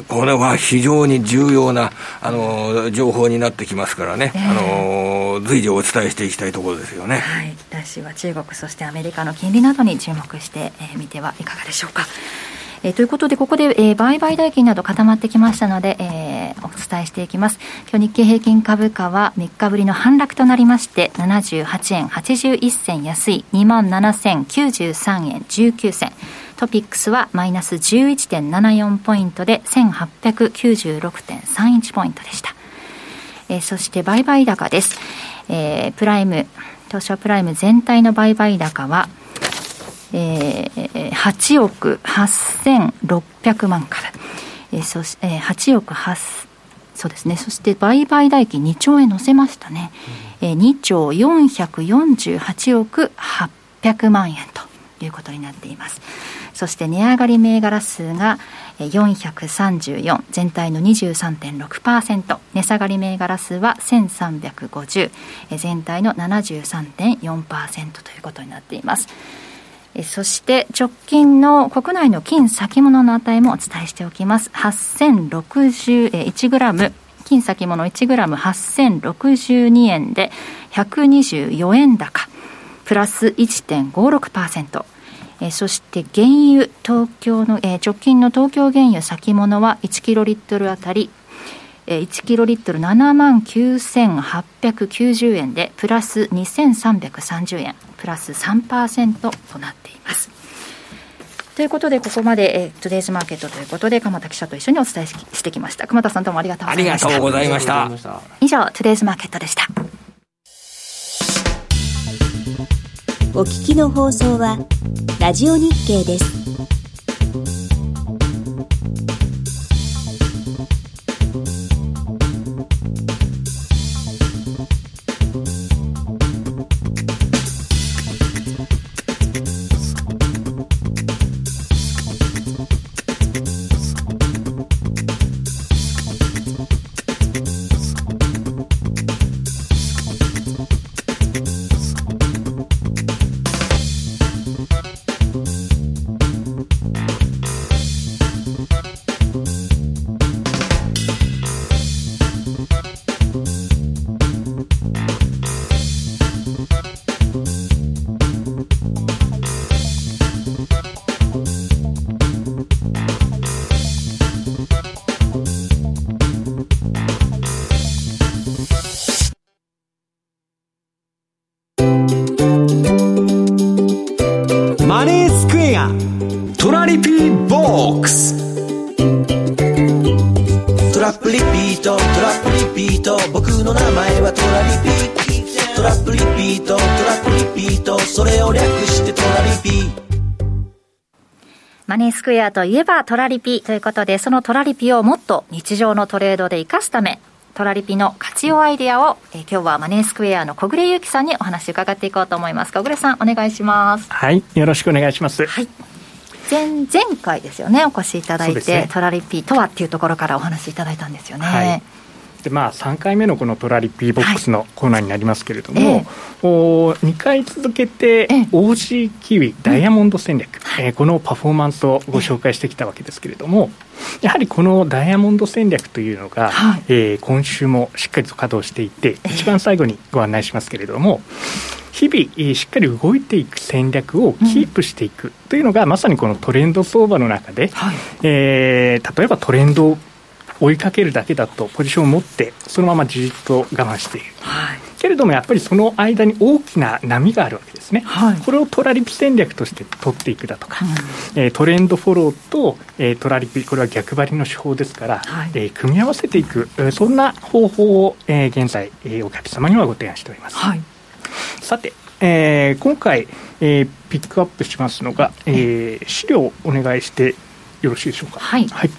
これは非常に重要なあの情報になってきますからね、えー、あの随時お伝えしていきたいところですよね。はい、来週は中国そしてアメリカの金利などに注目してみてはいかがでしょうか。えー、ということでここで、えー、売買代金など固まってきましたので、えー、お伝えしていきます。今日日経平均株価はみっかぶりの反落となりまして、ななじゅうはちえんはちじゅういっせん安い にまんななせんきゅうじゅうさんえんじゅうきゅうせん、トピックスはマイナス じゅういってんななよん ポイントで せんはっぴゃくきゅうじゅうろくてんさんいち ポイントでした。えー、そして売買高です。えー、プライム東証プライム全体の売買高はえー、はちおくはっせんろっぴゃくまんから、えー、そして、えー、はちおくはっせん、そうですね、そして売買代金にちょうえん乗せましたね、うん、えー、にちょうよんひゃくよんじゅうはちおくはっぴゃくまんえんということになっています。そして値上がり銘柄数がよんひゃくさんじゅうよん、全体の にじゅうさんてんろくパーセント、 値下がり銘柄数はせんさんびゃくごじゅう、全体の ななじゅうさんてんよんパーセント ということになっています。そして直近の国内の金先物の値もお伝えしておきます。はっせんろくじゅういちグラム、金先物 いちグラム はっせんろくじゅうにえんでひゃくにじゅうよえんだか、プラス いちてんごろくパーセント。そして原油、東京の直近の東京原油先物はいちキロリットルあたりいちキロリットル ななまんきゅうせんはっぴゃくきゅうじゅうえんでプラスにせんさんびゃくさんじゅうえん、プラス さんパーセント となっています。ということでここまでトゥデイズマーケットということで鎌田記者と一緒にお伝えしてきました。鎌田さんどうもありがとうございました。ありがとうございました。以上トゥデイズマーケットでした。お聞きの放送はラジオ日経です。マネースクエアといえばトラリピということで、そのトラリピをもっと日常のトレードで生かすため、トラリピの活用アイデアを、えー、今日はマネースクエアの小暮優希さんにお話を伺っていこうと思います。小暮さんお願いします。はい、よろしくお願いします。はい、前, 前回ですよねお越しいただいて、ね、トラリピとはっていうところからお話しいただいたんですよね。はい、でまあ、さんかいめのこのトラリピーボックスのコーナーになりますけれども、はい、えー、おにかい続けて オージー キウイダイヤモンド戦略、うん、えー、このパフォーマンスをご紹介してきたわけですけれども、やはりこのダイヤモンド戦略というのが、はい、えー、今週もしっかりと稼働していて、一番最後にご案内しますけれども、日々しっかり動いていく戦略をキープしていくというのが、うん、まさにこのトレンド相場の中で、はい、えー、例えばトレンドを追いかけるだけだとポジションを持ってそのままじっと我慢している、はい、けれどもやっぱりその間に大きな波があるわけですね。はい、これをトラリピ戦略として取っていくだとか、うん、えー、トレンドフォローと、えー、トラリピ、これは逆張りの手法ですから、はい、えー、組み合わせていく、えー、そんな方法を、えー、現在、えー、お客様にはご提案しております。はい、さて、えー、今回、えー、ピックアップしますのが、えー、資料をお願いしてよろしいでしょうか。はい、はい、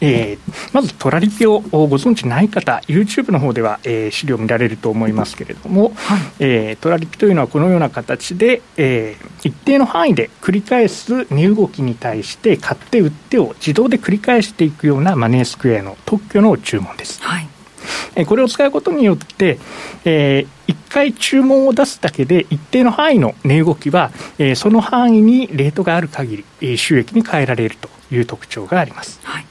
えー、まずトラリピをご存知ない方、 YouTube の方では、えー、資料見られると思いますけれども、はい、えー、トラリピというのはこのような形で、えー、一定の範囲で繰り返す値動きに対して買って売ってを自動で繰り返していくようなマネースクエアの特許の注文です。はい、えー、これを使うことによって、えー、いっかい注文を出すだけで一定の範囲の値動きは、えー、その範囲にレートがある限り、えー、収益に変えられるという特徴があります。はい、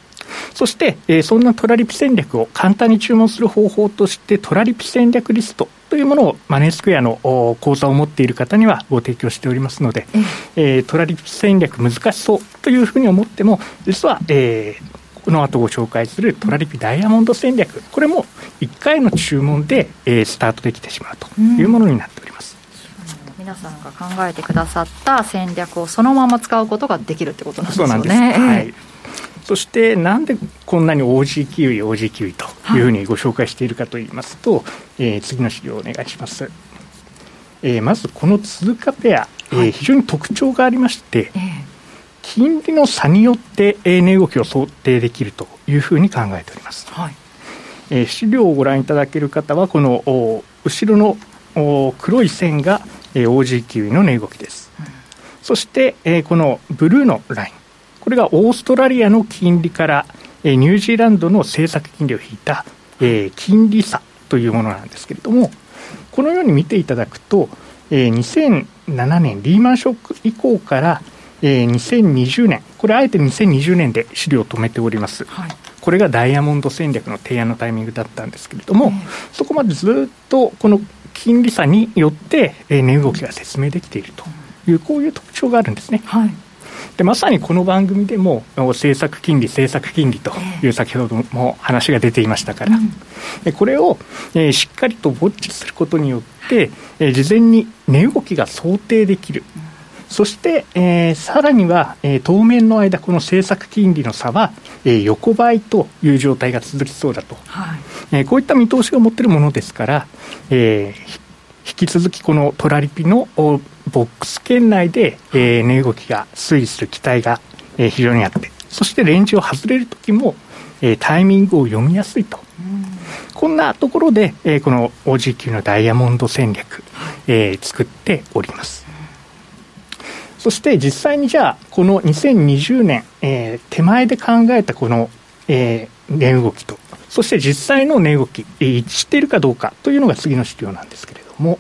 そして、えー、そんなトラリピ戦略を簡単に注文する方法としてトラリピ戦略リストというものをマネースクエアの口座を持っている方にはご提供しておりますので、えー、トラリピ戦略難しそうというふうに思っても実は、えー、この後ご紹介するトラリピダイヤモンド戦略これもいっかいの注文で、えー、スタートできてしまうというものになっております。皆さんが考えてくださった戦略をそのまま使うことができるってことなんですよね。そうなんです、はい。そしてなんでこんなに オージー キウイ オージー キウイというふうにご紹介しているかといいますと、はい、えー、次の資料をお願いします。えー、まずこの通貨ペア、えー、非常に特徴がありまして、はい、金利の差によって値動きを想定できるというふうに考えております。はい。えー、資料をご覧いただける方はこの後ろの黒い線がえー、オージー キウイの値動きです。うん、そして、えー、このブルーのラインこれがオーストラリアの金利から、えー、ニュージーランドの政策金利を引いた、えー、金利差というものなんですけれどもこのように見ていただくと、えー、にせんななねんリーマンショック以降から、えー、にせんにじゅうねんこれあえてにせんにじゅうねんで資料を止めております。はい、これがダイヤモンド戦略の提案のタイミングだったんですけれども、えー、そこまでずっとこの金利差によって値動きが説明できているというこういう特徴があるんですね。はい、でまさにこの番組でも政策金利政策金利という先ほども話が出ていましたから、うん、でこれを、えー、しっかりとウォッチすることによって、えー、事前に値動きが想定できる、うん、そして、えー、さらには、えー、当面の間この政策金利の差は、えー、横ばいという状態が続きそうだと、はい、えー、こういった見通しを持っているものですから、えー、引き続きこのトラリピのボックス圏内で、えー、値動きが推移する期待が、えー、非常にあってそしてレンジを外れるときも、えー、タイミングを読みやすいと、うん、こんなところで、えー、この オージー 級のダイヤモンド戦略、えー、作っております。そして実際にじゃあこのにせんにじゅうねん、えー、手前で考えたこの、えー、値動きとそして実際の値動き、えー、一致しているかどうかというのが次の資料なんですけれども、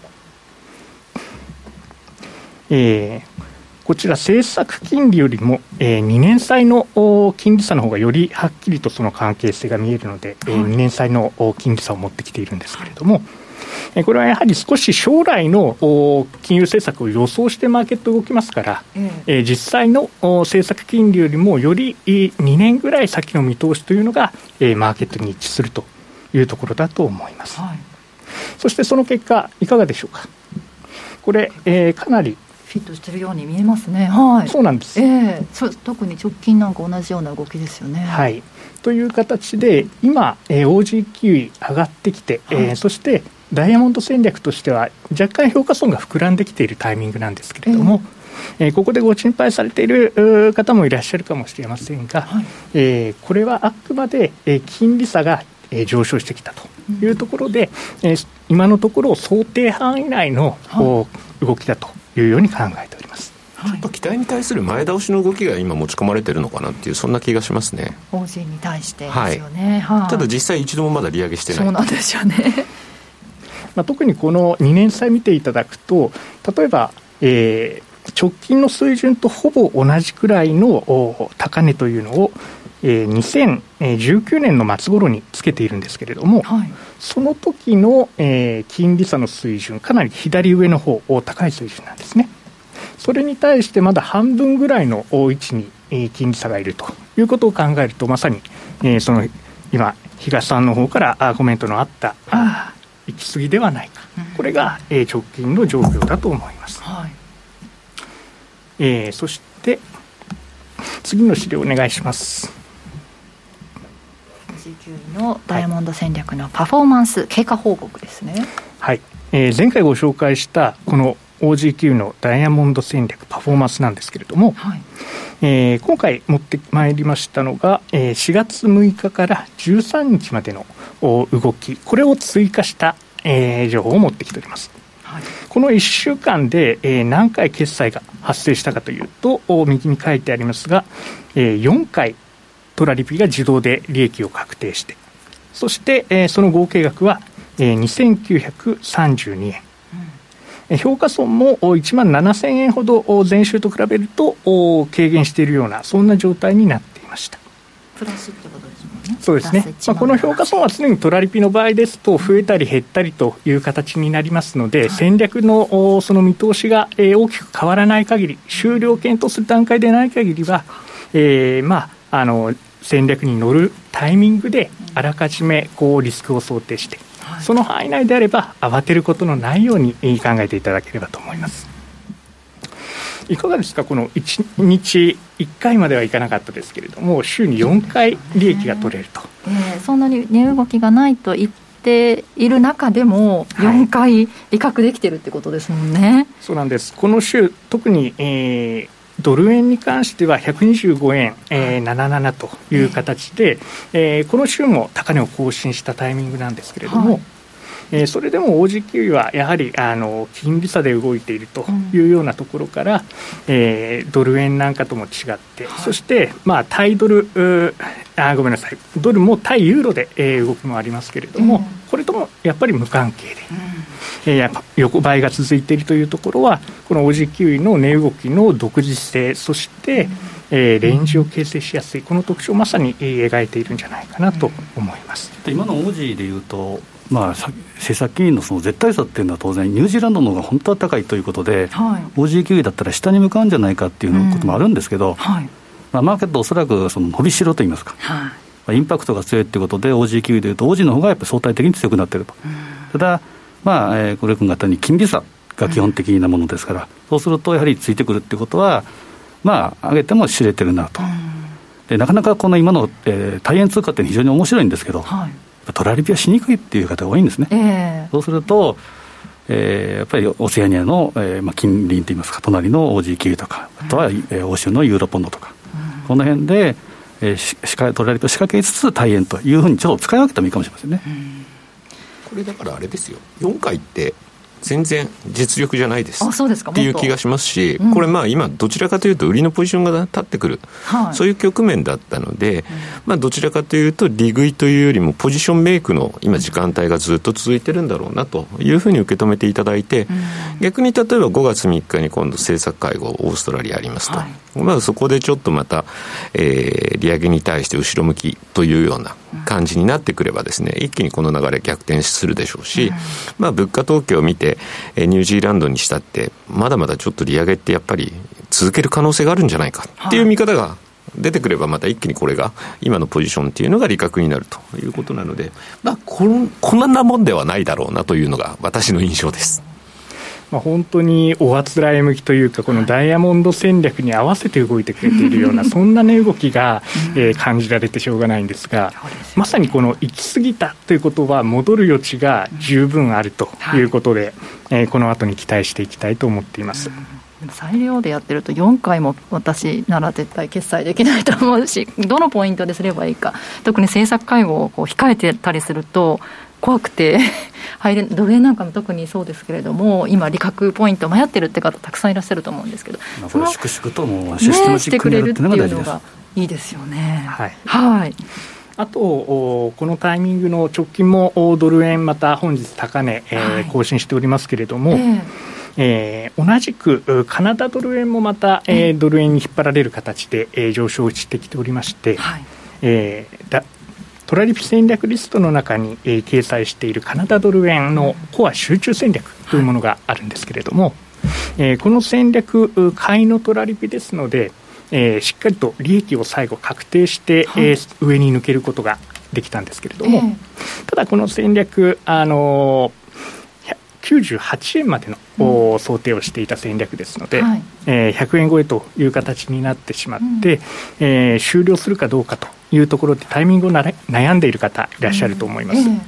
えー、こちら政策金利よりも、えー、にねん債の金利差の方がよりはっきりとその関係性が見えるので、えー、にねん債の金利差を持ってきているんですけれどもこれはやはり少し将来の金融政策を予想してマーケット動きますから、うん、えー、実際の政策金利よりもよりにねんぐらい先の見通しというのが、えー、マーケットに一致するというところだと思います。はい、そしてその結果いかがでしょうか。これ、えー、かなりフィットしているように見えますね。はい、そうなんです、えー、そう特に直近なんか同じような動きですよね。はい、という形で今、えー、オージー キウイ上がってきて、はい、えー、そしてダイヤモンド戦略としては若干評価損が膨らんできているタイミングなんですけれども、えーえー、ここでご心配されている方もいらっしゃるかもしれませんが、はい、えー、これはあくまで金利差が上昇してきたというところで、うん、えー、今のところ想定範囲内の、はい、動きだというように考えております。ちょっと期待に対する前倒しの動きが今持ち込まれてるのかなっていうそんな気がしますね。 オージー に対してですよね。はいはい、ただ実際一度もまだ利上げしてない。そうなんですよね。まあ、特にこのにねん債見ていただくと例えば、えー、直近の水準とほぼ同じくらいの高値というのを、えー、にせんじゅうきゅうねんの末頃につけているんですけれども、はい、その時の、えー、金利差の水準かなり左上の方高い水準なんですね。それに対してまだ半分ぐらいの位置に、えー、金利差がいるということを考えるとまさに、えー、その今東さんの方からあコメントのあった、はい、行き過ぎではないか、これが、えー、直近の状況だと思います。はい、えー、そして次の資料お願いします。オージー のダイヤモンド戦略のパフォーマンス、はい、経過報告ですね。はい、えー、前回ご紹介したこの オージー のダイヤモンド戦略パフォーマンスなんですけれども、はい、えー、今回持ってまいりましたのが、えー、しがつむいかからじゅうさんにちまでの動き、これを追加した、えー、情報を持ってきております。はい、このいっしゅうかんで、えー、何回決済が発生したかというと右に書いてありますが、えー、よんかいトラリピが自動で利益を確定してそして、えー、その合計額は、えー、にせんきゅうひゃくさんじゅうにえん、うん、評価損もいちまんななせんえんほど前週と比べると軽減しているようなそんな状態になっていました。プラスってことですもんね。そうですね、まあ、この評価損は常にトラリピの場合ですと増えたり減ったりという形になりますので、はい、戦略のその見通しが大きく変わらない限り、終了検討する段階でない限りは、えー、まああの戦略に乗るタイミングであらかじめこうリスクを想定して、はい、その範囲内であれば慌てることのないように考えていただければと思います。いかがですか、このいちにちいっかいまではいかなかったですけれども、週によんかい利益が取れると、えーえー、そんなに値動きがないと言っている中でもよんかい利確できてるってことですもんね、はい、そうなんです。この週特に、えー、ドル円に関してはひゃくにじゅうごえん、えー、ななじゅうななという形で、えーえー、この週も高値を更新したタイミングなんですけれども、はい、えー、それでも オージー キウイはやはりあの金利差で動いているというようなところから、うん、えー、ドル円なんかとも違って、はい、そして、まあ、対ドルあごめんなさいドルも対ユーロで、えー、動きもありますけれども、うん、これともやっぱり無関係で、うん、えー、やっぱ横ばいが続いているというところは、この オージー キウイの値動きの独自性、そして、うん、えー、レンジを形成しやすい、この特徴をまさに描いているんじゃないかなと思います、うん、で今の オージー でいうと、まあ、政策金利 の, その絶対差っていうのは当然ニュージーランドの方が本当は高いということで、はい、オージー キウイだったら下に向かうんじゃないかっていうこともあるんですけど、うん、はい、まあ、マーケットおそらくその伸びしろといいますか、はい、まあ、インパクトが強いということで オージー キウイでいうと オージー の方がやっぱ相対的に強くなっていると、うん、ただ、まあ、えー、これ君方に金利差が基本的なものですから、うん、そうするとやはりついてくるってことは、まあ、上げても知れてるなと、うん、でなかなかこの今の、えー、対円通貨って非常に面白いんですけど、はい、トラリピはしにくいっていう方が多いんですね、えー、そうすると、えー、やっぱりオセアニアの、えーまあ、近隣といいますか隣の オージー キウイとか、あとは、うん、えー、欧州のユーロポンドとか、うん、この辺で、えー、トラリピを仕掛けつつ対円というふうにちょっと使い分けてもいいかもしれませんね、うん、これだからあれですよ、よんかいって全然実力じゃないですっていう気がしますし、これまあ今どちらかというと売りのポジションが立ってくる、はい、そういう局面だったので、まあ、どちらかというと利食いというよりもポジションメイクの今時間帯がずっと続いてるんだろうなというふうに受け止めていただいて、逆に例えばごがつみっかに今度政策会合オーストラリアありますと、はい、まあ、そこでちょっとまた、えー、利上げに対して後ろ向きというような感じになってくればですね、一気にこの流れ逆転するでしょうし、まあ、物価統計を見てニュージーランドにしたってまだまだちょっと利上げってやっぱり続ける可能性があるんじゃないかっていう見方が出てくれば、また一気にこれが今のポジションっていうのが利確になるということなので、まあ、こん、こんなもんではないだろうなというのが私の印象です。まあ、本当におあつらえ向きというか、このダイヤモンド戦略に合わせて動いてくれているようなそんな値動きがえ感じられてしょうがないんですが、まさにこの行き過ぎたということは戻る余地が十分あるということで、えこの後に期待していきたいと思っています。裁量でやってるとよんかいも私なら絶対決済できないと思うし、どのポイントですればいいか、特に政策会合をこう控えてたりすると怖くて入れ、ドル円なんかも特にそうですけれども、今利確ポイント迷ってるって方たくさんいらっしゃると思うんですけど、まあ、これ粛々ともうシステマチックにやるっていうのが大事です、ね、いいですよね、はいはい。あとこのタイミングの直近もドル円また本日高値、えー、更新しておりますけれども、はい、えーえー、同じくカナダドル円もまた、えー、ドル円に引っ張られる形で、えー、上昇してきておりまして、はい、えー、だトラリピ戦略リストの中に、えー、掲載しているカナダドル円のコア集中戦略というものがあるんですけれども、はい、えー、この戦略買いのトラリピですので、えー、しっかりと利益を最後確定して、はい、えー、上に抜けることができたんですけれども、えー、ただこの戦略あのーきゅうじゅうはちえんまでの、うん、想定をしていた戦略ですので、はい、えー、ひゃくえん超えという形になってしまって、うん、えー、終了するかどうかというところでタイミングをなれ悩んでいる方いらっしゃると思います、うん、えー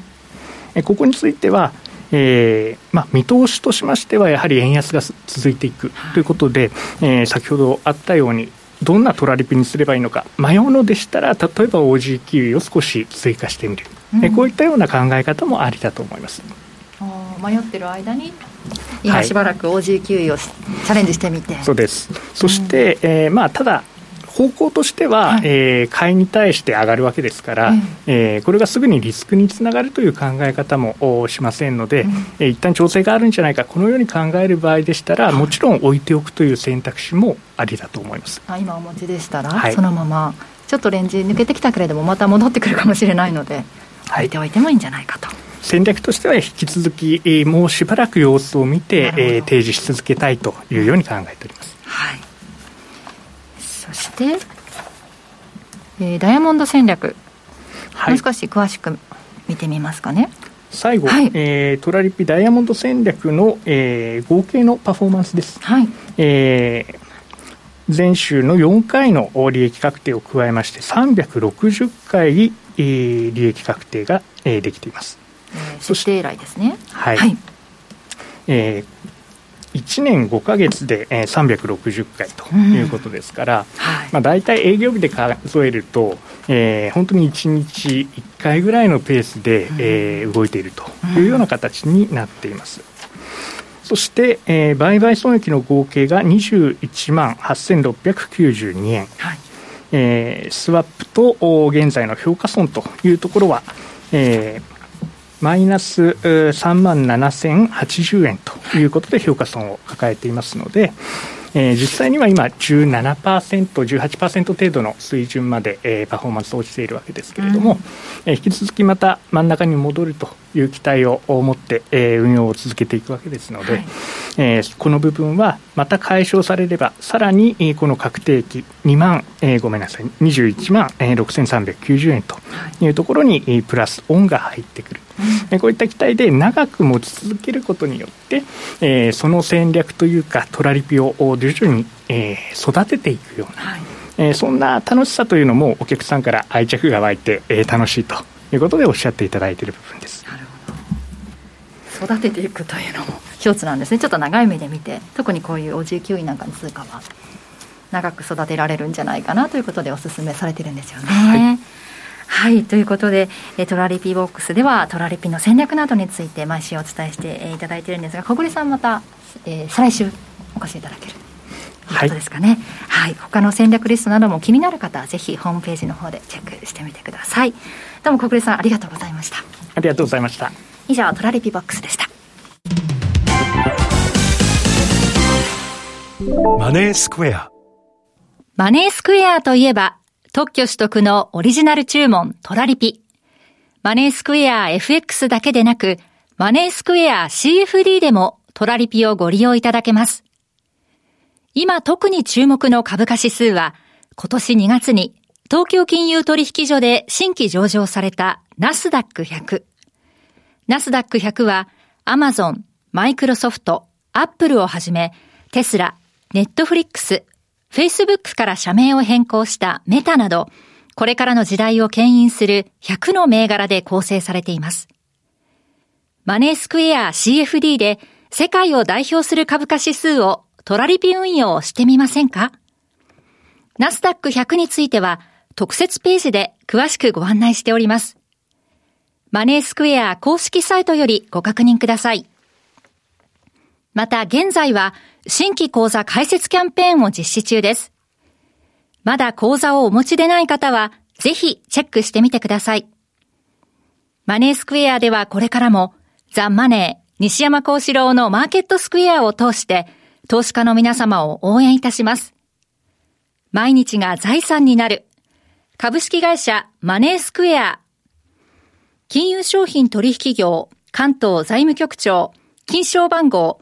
えー、ここについては、えーまあ、見通しとしましてはやはり円安が続いていくということで、はい、えー、先ほどあったようにどんなトラリピにすればいいのか迷うのでしたら、例えば オージー キウイを少し追加してみる、うん、えー、こういったような考え方もありだと思います。迷ってる間に今しばらく オージー キウイをチャレンジしてみて、はい、そうです。そして、うん、えーまあ、ただ方向としては、はい、えー、買いに対して上がるわけですから、うん、えー、これがすぐにリスクにつながるという考え方もしませんので、うん、えー、一旦調整があるんじゃないか、このように考える場合でしたら、はい、もちろん置いておくという選択肢もありだと思います。あ、今お持ちでしたら、はい、そのままちょっとレンジ抜けてきたけれどもまた戻ってくるかもしれないので、はい、置いておいてもいいんじゃないかと。戦略としては引き続き、えー、もうしばらく様子を見て、えー、提示し続けたいというように考えております、はい、そして、えー、ダイヤモンド戦略、はい、もう少し詳しく見てみますかね。最後、はい、えー、トラリピダイヤモンド戦略の、えー、合計のパフォーマンスです、はい。えー前週のよんかいの利益確定を加えましてさんびゃくろくじゅっかい利益確定ができています、えー、そして以来ですね、はい、はい、えー、いちねんごかげつでさんびゃくろくじゅっかいということですから、うん、はい、まあ、大体営業日で数えると、えー、本当にいちにちいっかいぐらいのペースで、うん、えー、動いているというような形になっています、うんうん。そして、えー、売買損益の合計がにじゅういちまんはっせんろっぴゃくきゅうじゅうにえん、はい、えー、スワップと現在の評価損というところは、えー、マイナスさんまんななせんはちじゅうえんということで評価損を抱えていますので、えー、実際には今 じゅうななパーセントじゅうはちパーセント 程度の水準まで、えー、パフォーマンス落ちているわけですけれども、うん、えー、引き続きまた真ん中に戻るという期待を持って、えー、運用を続けていくわけですので、はい、えー、この部分はまた解消されればさらに、えー、この確定期にまん、えー、ごめんなさいにじゅういちまんろくせんさんびゃくきゅうじゅうえんというところに、はい、プラスオンが入ってくる、うん、こういった期待で長く持ち続けることによって、えー、その戦略というかトラリピを徐々に、えー、育てていくような、はい、えー、そんな楽しさというのもお客さんから愛着が湧いて、えー、楽しいということでおっしゃっていただいている部分です。なるほど、育てていくというのも一つなんですね。ちょっと長い目で見て特にこういう オージーキューイー なんかの通貨は長く育てられるんじゃないかなということでお勧めされてるんですよね、はい、はい。ということでトラリピボックスではトラリピの戦略などについて毎週お伝えしていただいているんですが、小暮さんまた、えー、再来週お越しいただけるということですかね、はい、はい。他の戦略リストなども気になる方はぜひホームページの方でチェックしてみてください。どうも小暮さんありがとうございました。ありがとうございました。以上トラリピボックスでした。マネースクエア。マネースクエアといえば特許取得のオリジナル注文トラリピ。マネースクエア エフエックス だけでなくマネースクエア シーエフディー でもトラリピをご利用いただけます。今特に注目の株価指数は今年にがつに東京金融取引所で新規上場されたナスダックひゃく。ナスダックひゃくはアマゾン、マイクロソフト、アップルをはじめテスラ、ネットフリックス、フェイスブックから社名を変更したメタなど、これからの時代を牽引するひゃくの銘柄で構成されています。マネースクエア シーエフディー で世界を代表する株価指数をトラリピ運用してみませんか？ナスダックひゃくについては特設ページで詳しくご案内しております。マネースクエア公式サイトよりご確認ください。また現在は新規口座開設キャンペーンを実施中です。まだ口座をお持ちでない方はぜひチェックしてみてください。マネースクエアではこれからもザ・マネー西山孝四郎のマーケットスクエアを通して投資家の皆様を応援いたします。毎日が財産になる株式会社マネースクエア、金融商品取引業関東財務局長金賞番号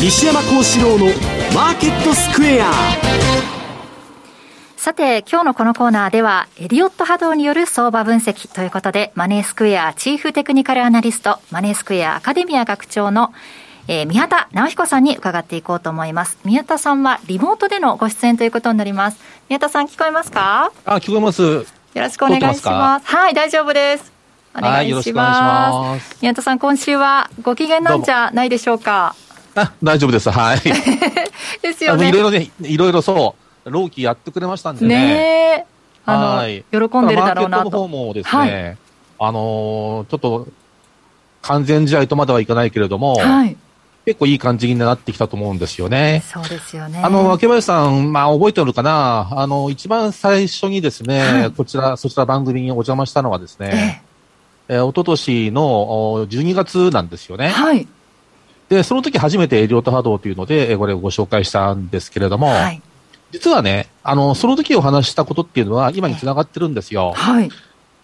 西山孝四郎のマーケットスクエア。さて今日のこのコーナーではエリオット波動による相場分析ということで、マネースクエアチーフテクニカルアナリスト、マネースクエアアカデミア学長の、えー、宮田直彦さんに伺っていこうと思います。宮田さんはリモートでのご出演ということになります。宮田さん聞こえますか？あ、聞こえます。よろしくお願いします。はい、大丈夫です。お願いします。宮田さん、今週はご機嫌なんじゃないでしょうか？あ、大丈夫です、はい。ですよね。いろいろね、いろいろそう労基やってくれましたんで ね, ねあの喜んでるだろうなと。マーケットの方もですね、はい、あのちょっと完全試合とまではいかないけれども、はい、結構いい感じになってきたと思うんですよね。そうですよね。あの若林さん、まあ、覚えておるかな。あの一番最初にですね、はい、こちらそちら番組にお邪魔したのはですね、えええー、一昨年のじゅうにがつなんですよね。はい。で、その時初めてエリオット波動というので、えー、これをご紹介したんですけれども、はい、実はね、あの、その時お話したことっていうのは今につながってるんですよ。はい。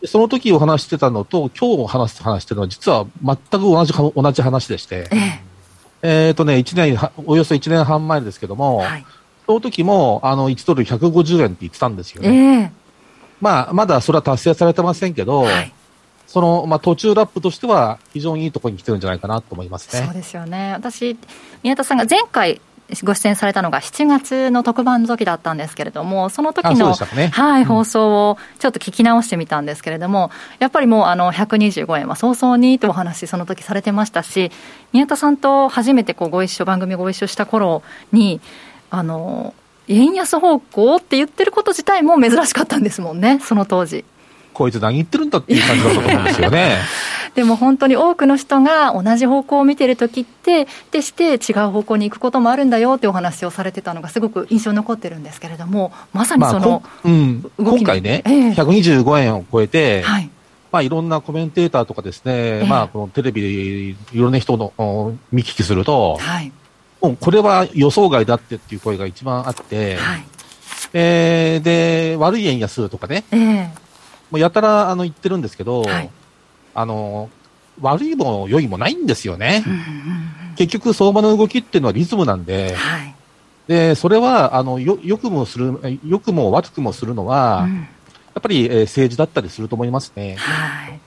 で、その時お話してたのと、今日お話して話してるのは実は全く同じ、同じ話でして、えー、えーとね、いちねん、およそいちねんはん前ですけども、はい、その時も、あの、いちドルひゃくごじゅうえんって言ってたんですよね。えー、まあ、まだそれは達成されてませんけど、はい、そのまあ、途中ラップとしては非常にいいところに来てるんじゃないかなと思いますね。そうですよね。私、宮田さんが前回ご出演されたのがしちがつの特番の時だったんですけれども、その時の、ね、はい、うん、放送をちょっと聞き直してみたんですけれども、やっぱりもうあのひゃくにじゅうごえんは早々にとお話その時されてましたし、宮田さんと初めてこうご一緒、番組ご一緒した頃にあの円安方向って言ってること自体も珍しかったんですもんね、その当時。こいつ何言ってるんだっていう感じだと思うんですよね。でも本当に多くの人が同じ方向を見てるときってでして違う方向に行くこともあるんだよってお話をされてたのがすごく印象に残ってるんですけれども、まさにその、まあうん、今回ね、えー、ひゃくにじゅうごえんを超えて、はい、まあ、いろんなコメンテーターとかですね、えーまあ、このテレビでいろんな人の見聞きすると、はい、もうこれは予想外だってっていう声が一番あって、はい、えー、で悪い円安とかね、えーもうやたらあの言ってるんですけど、はい、あの悪いも良いもないんですよね、うんうんうん、結局相場の動きっていうのはリズムなんで、はい、でそれはあのよ良くもする良くも悪くもするのは、うん、やっぱり、えー、政治だったりすると思いますね、はい、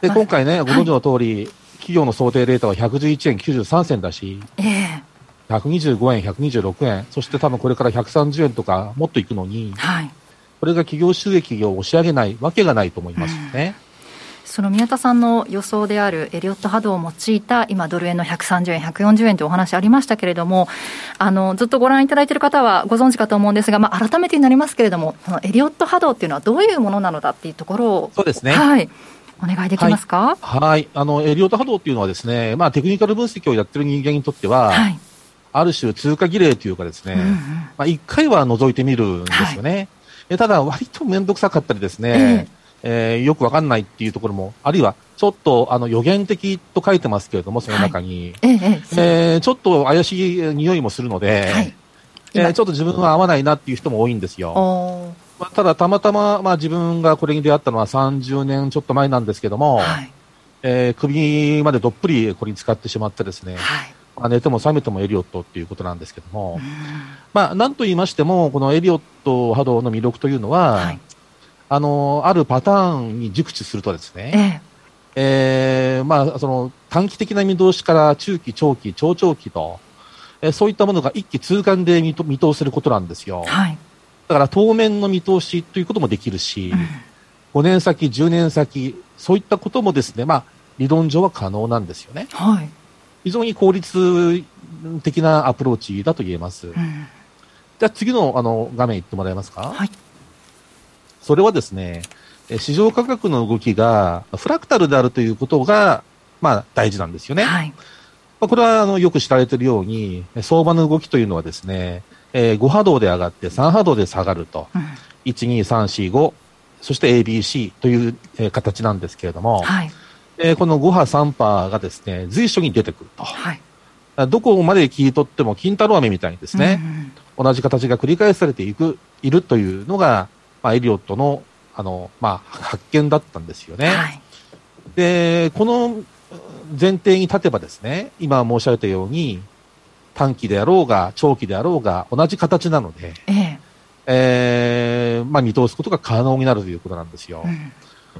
で今回ね、ご存知の通り、はい、企業の想定データはひゃくじゅういちえんきゅうじゅうさんせんだし、えー、ひゃくにじゅうごえんひゃくにじゅうろくえん、そして多分これからひゃくさんじゅうえんとかもっといくのに、はい、これが企業収益を押し上げないわけがないと思いますね、うん、その宮田さんの予想であるエリオット波動を用いた今ドル円のひゃくさんじゅうえんひゃくよんじゅうえんというお話ありましたけれども、あのずっとご覧いただいている方はご存知かと思うんですが、まあ、改めてになりますけれども、このエリオット波動というのはどういうものなのだというところを、そうですね、はい、お願いできますか？はいはい、あのエリオット波動というのはですね、まあ、テクニカル分析をやっている人間にとっては、はい、ある種通過儀礼というかですね、うんうん、まあ、いっかいは覗いてみるんですよね、はい、えただ割と面倒くさかったりですね、えーえー、よくわかんないっていうところも、あるいはちょっとあの予言的と書いてますけれども、その中に、はい、えーえー、ちょっと怪しい匂いもするので、はい、えー、ちょっと自分は合わないなっていう人も多いんですよ、まあ、ただたまたま、まあ、自分がこれに出会ったのはさんじゅうねんちょっと前なんですけども、はい、えー、首までどっぷりこれに使ってしまってですね、はい、まあ、寝ても覚めてもエリオットということなんですけども、まあ、なんと言いましてもこのエリオット波動の魅力というのは、はい、あのあるパターンに熟知するとですね、えーえーまあ、その短期的な見通しから中期長期長長期と、えー、そういったものが一気通貫で見通せることなんですよ、はい、だから当面の見通しということもできるし、うん、ごねんさきじゅうねんさきそういったこともですね、まあ、理論上は可能なんですよね、はい、非常に効率的なアプローチだと言えます、うん、じゃあ次 の, あの画面いってもらえますか、はい、それはですね、市場価格の動きがフラクタルであるということが、まあ、大事なんですよね、はい、まあ、これはあのよく知られているように相場の動きというのはですね、えー、ご波動で上がってさん波動で下がると、うん、いち、に、さん、し、ご、そして エービーシー という、えー、形なんですけれども、はい、えー、このご波さん波がですね、随所に出てくると、はい、どこまで切り取っても金太郎飴みたいにですね、うんうん、同じ形が繰り返されていくいるというのが、まあ、エリオットの、あの、まあ、発見だったんですよね、はい、でこの前提に立てばですね、今申し上げたように短期であろうが長期であろうが同じ形なので、えええーまあ、見通すことが可能になるということなんですよ、うんま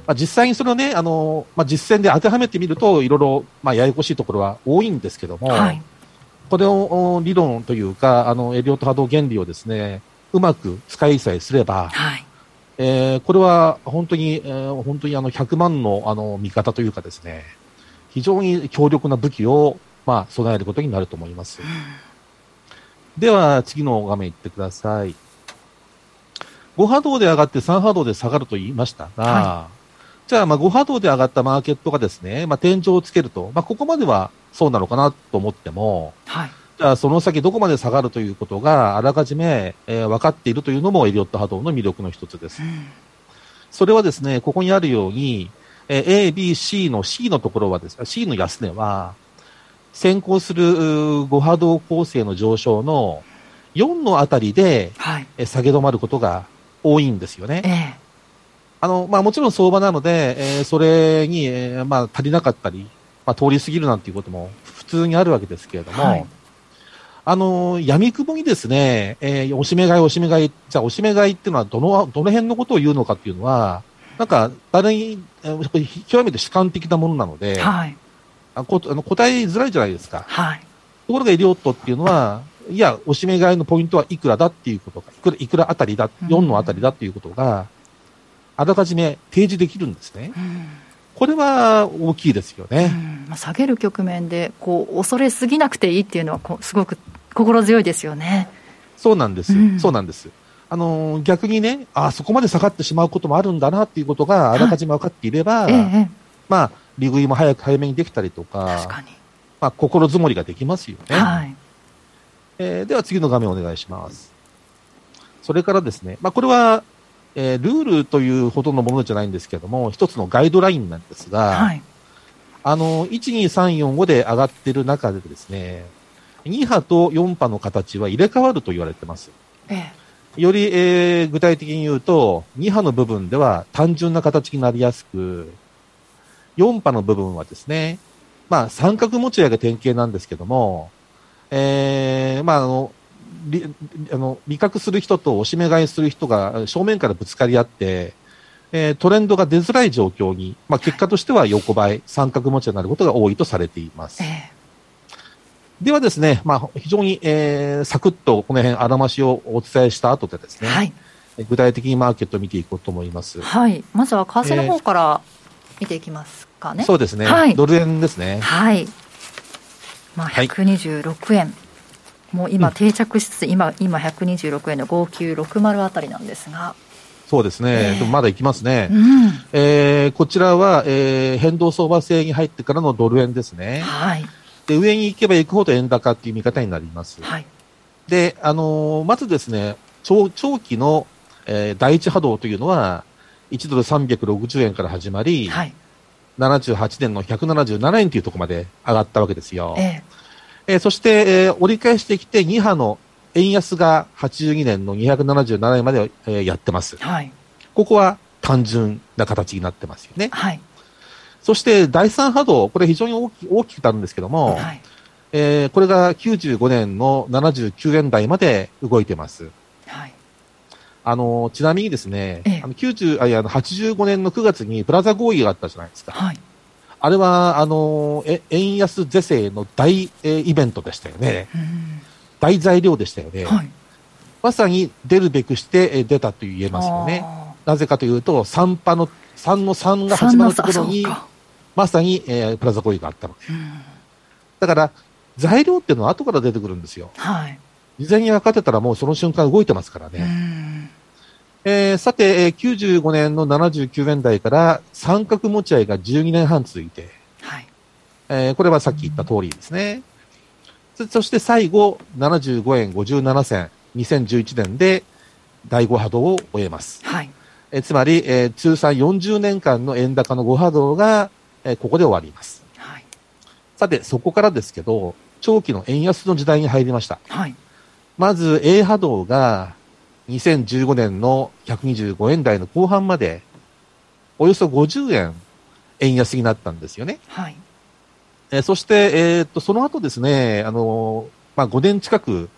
あ、実際にそれを、ねあのまあ、実践で当てはめてみるといろいろ、まあ、ややこしいところは多いんですけども、はい、これを理論というかあのエリオット波動原理をですねうまく使いさえすれば、はいえー、これは本当に、えー、本当にあのひゃくまんの、あの味方というかですね非常に強力な武器を、まあ、備えることになると思います、うん、では次の画面いってください。ご波動で上がってさん波動で下がると言いましたが、はい、じゃあ、まあご波動で上がったマーケットがですね、まあ、天井をつけると、まあ、ここまではそうなのかなと思っても、はい、じゃあその先どこまで下がるということがあらかじめ、えー、分かっているというのもエリオット波動の魅力の一つです、うん、それはですねここにあるように、えー、A、B、C の C のところはですね C の安値は先行するご波動構成の上昇のよんのあたりで、はいえー、下げ止まることが多いんですよね、ええあのまあ、もちろん相場なので、えー、それに、えーまあ、足りなかったり、まあ、通り過ぎるなんていうことも普通にあるわけですけれども、はい、あの闇雲にですね、えー、おしめ買いおしめ買いじゃあおしめ買いっていうのはどの、どの辺のことを言うのかっていうのはなんか誰に、えー、極めて主観的なものなので、はい、あこあの答えづらいじゃないですか、はい、ところがエリオットっていうのはいや、おしめ買いのポイントはいくらだっていうことが、いくら、いくらあたりだ、よんのあたりだっていうことが、あらかじめ提示できるんですね。うん、これは大きいですよね。うんまあ、下げる局面で、こう、恐れすぎなくていいっていうのはこう、すごく心強いですよね。そうなんです。うん、そうなんです。あのー、逆にね、あ、そこまで下がってしまうこともあるんだなっていうことがあらかじめ分かっていれば、はいええ、まあ、利食いも早く早めにできたりとか、確かにまあ、心づもりができますよね。はいえー、では次の画面お願いします。それからですね、まあ、これは、えー、ルールというほどのものじゃないんですけれども、一つのガイドラインなんですが、はい、あの、いち、に、さん、よん、ごで上がっている中でですね、に波とよん波の形は入れ替わると言われてます。ええ、より、えー、具体的に言うと、に波の部分では単純な形になりやすく、よん波の部分はですね、まあ、三角持ち合いが典型なんですけども、えー、まあ、あの、り、あの、利確する人とおしめ買いする人が正面からぶつかり合って、えー、トレンドが出づらい状況に、まあ、結果としては横ばい、三角持ちになることが多いとされています。えー、ではですね、まあ、非常に、えー、サクッとこの辺、あらましをお伝えした後でですね、はい、具体的にマーケットを見ていこうと思います。はい。まずは為替の方から、えー、見ていきますかね。そうですね。はい、ドル円ですね。はい。まあ、ひゃくにじゅうろくえん、はい、もう今定着しつつ、うん、今, 今ひゃくにじゅうろくえんのごきゅうろくまるあたりなんですが、そうですね、えー、でもまだいきますね、うんえー、こちらは、えー、変動相場制に入ってからのドル円ですね、はい、で上に行けば行くほど円高という見方になります、はい、であのー、まずですね 長, 長期の、えー、第一波動というのはいちドルさんびゃくろくじゅうえんから始まり、はい、ななじゅうはちねんのひゃくななじゅうななえんというところまで上がったわけですよ、えーえー、そして、えー、折り返してきてに波の円安がはちじゅうにねんのにひゃくななじゅうななえんまで、えー、やってます、はい、ここは単純な形になってますよね、はい、そしてだいさん波動これ非常に大 き, 大きくなるんですけども、はいえー、これがきゅうじゅうごねんのななじゅうきゅうえん台まで動いてます、はい、あのちなみにですね、ええ、あの90あいやはちじゅうごねんのくがつにプラザ合意があったじゃないですか、はいあれはあのえ円安是正の大、えー、イベントでしたよね、うん、大材料でしたよね、はい、まさに出るべくして、えー、出たと言えますよね。なぜかというとさん波のさんのさんが始まるところにまさに、えー、プラザ合意があったので、うん、だから材料っていうのは後から出てくるんですよ、はい、事前に分かってたらもうその瞬間動いてますからね、うんえー、さて、えー、きゅうじゅうごねんのななじゅうきゅうえん台から三角持ち合いがじゅうにねんはん続いて、はいえー、これはさっき言った通りですね、うん、そ, そして最後ななじゅうごえんごじゅうななせんにせんじゅういちねんでだいご波動を終えます、はいえー、つまり、えー、通算よんじゅうねんかんの円高のご波動が、えー、ここで終わります、はい、さてそこからですけど長期の円安の時代に入りました、はい、まず A 波動がにせんじゅうごねんのひゃくにじゅうごえん台の後半までおよそごじゅうえん円安になったんですよね、はいえー、そして、えー、っとその後ですねあのまあ、ごねん近く、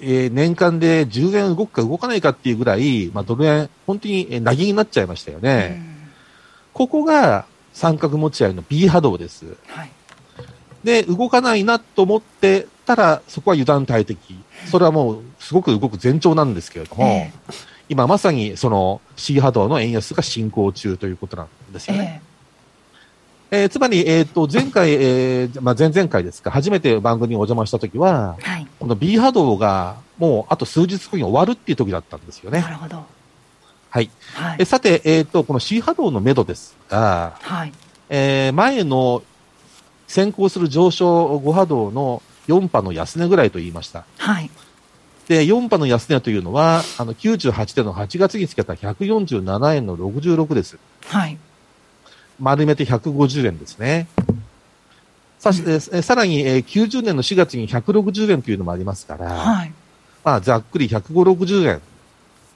えー、年間でじゅうえん動くか動かないかっていうぐらい、まあ、ドル円、本当になぎになっちゃいましたよね。ここが三角持ち合いの B 波動です。はい、で、動かないなと思ってたら、そこは油断大敵。それはもう、すごく動く前兆なんですけれども、えー、今まさにその C 波動の円安が進行中ということなんですよね。えーえー、つまり、えー、と前回、えーまあ、前々回ですか、初めて番組にお邪魔したときは、はい、この B 波動がもうあと数日後に終わるっていうときだったんですよね。なるほど。はい。はい、えさて、えーと、この C 波動の目処ですが、はいえー、前の先行する上昇ご波動のよん波の安値ぐらいと言いました。はい、でよん波の安値というのは、あのきゅうじゅうはちねんのはちがつにつけたひゃくよんじゅうななえんのろくじゅうろくです。はい。丸めてひゃくごじゅうえんですね。さ, さらにきゅうじゅうねんのしがつにひゃくろくじゅうえんというのもありますから、はいまあ、ざっくりひゃくごじゅうろくえん。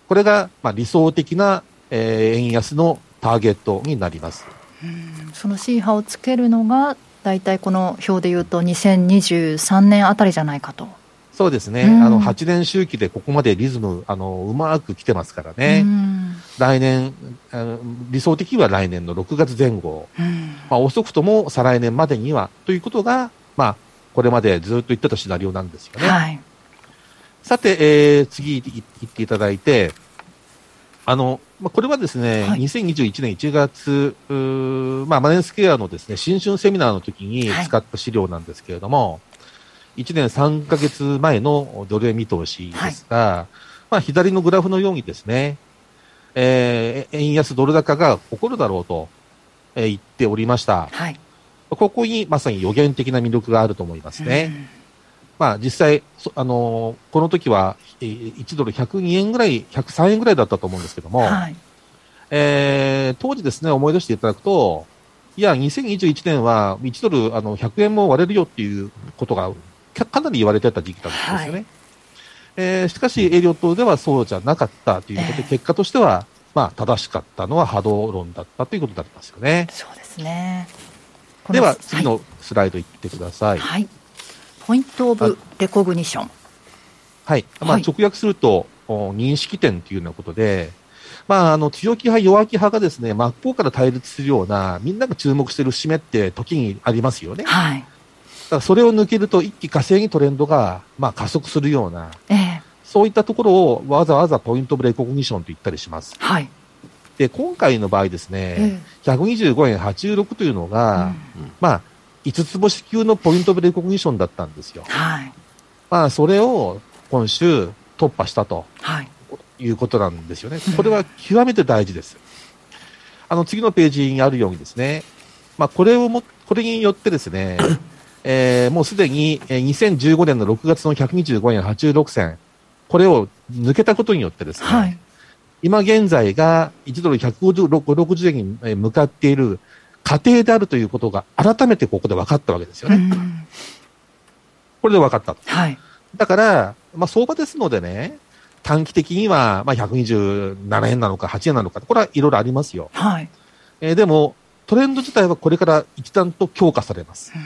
これがまあ理想的な円安のターゲットになります。うんその C 波をつけるのが、だいたいこの表でいうとにせんにじゅうさんねんあたりじゃないかと。そうですね。あのはちねん周期でここまでリズム、あの、うまく来てますからね。うん来年、理想的には来年のろくがつぜん後、うんまあ、遅くとも再来年までにはということが、まあ、これまでずっと言ってたシナリオなんですよね。はい、さて、えー、次行っていただいて、あの、まあ、これはですね、はい、にせんにじゅういちねんいちがつ、まあ、マネースクエアのですね、新春セミナーの時に使った資料なんですけれども、はいいちねんさんかげつまえのドル円見通しですが、はいまあ、左のグラフのようにですね、えー、円安ドル高が起こるだろうと言っておりました。はい、ここにまさに予言的な魅力があると思いますね。うんまあ、実際、あのー、この時はいちドルひゃくにえんぐらい、ひゃくさんえんぐらいだったと思うんですけども、はいえー、当時ですね、思い出していただくと、いや、にせんにじゅういちねんはいちドルあのひゃくえんも割れるよっていうことがかなり言われてた時期だったんですよね。はいえー、しかし、エリオットではそうじゃなかったということで、えー、結果としては、まあ、正しかったのは波動論だったということになりますよね。そうですね。では、次のスライドいってください。はい、ポイントオブレコグニション。はい。まあ、直訳すると、はい、認識点というようなことで、まあ、あの強気派、弱気派がですね、真っ向から対立するような、みんなが注目している節目って時にありますよね。はいだからそれを抜けると一気火星にトレンドがまあ加速するような、ええ、そういったところをわざわざポイントオブレコグニションと言ったりします。はい、で今回の場合ですね、ええ、ひゃくにじゅうごえんはちじゅうろくというのが、うん、まあいつつ星級のポイントオブレコグニションだったんですよ。はい、まあそれを今週突破したと、はい、いうことなんですよね。これは極めて大事です。あの次のページにあるようにですね、まあこれをもこれによってですね。えー、もうすでににせんじゅうごねんのろくがつのひゃくにじゅうごえんはちじゅうろくせん、これを抜けたことによってですね、はい、今現在がいちドルひゃくごじゅうろくえんに向かっている過程であるということが改めてここで分かったわけですよね。うんこれで分かったと。はい、だから、まあ、相場ですのでね、短期的にはまあひゃくにじゅうななえんなのかはちえんなのか、これはいろいろありますよ。はいえー、でもトレンド自体はこれから一段と強化されます。うん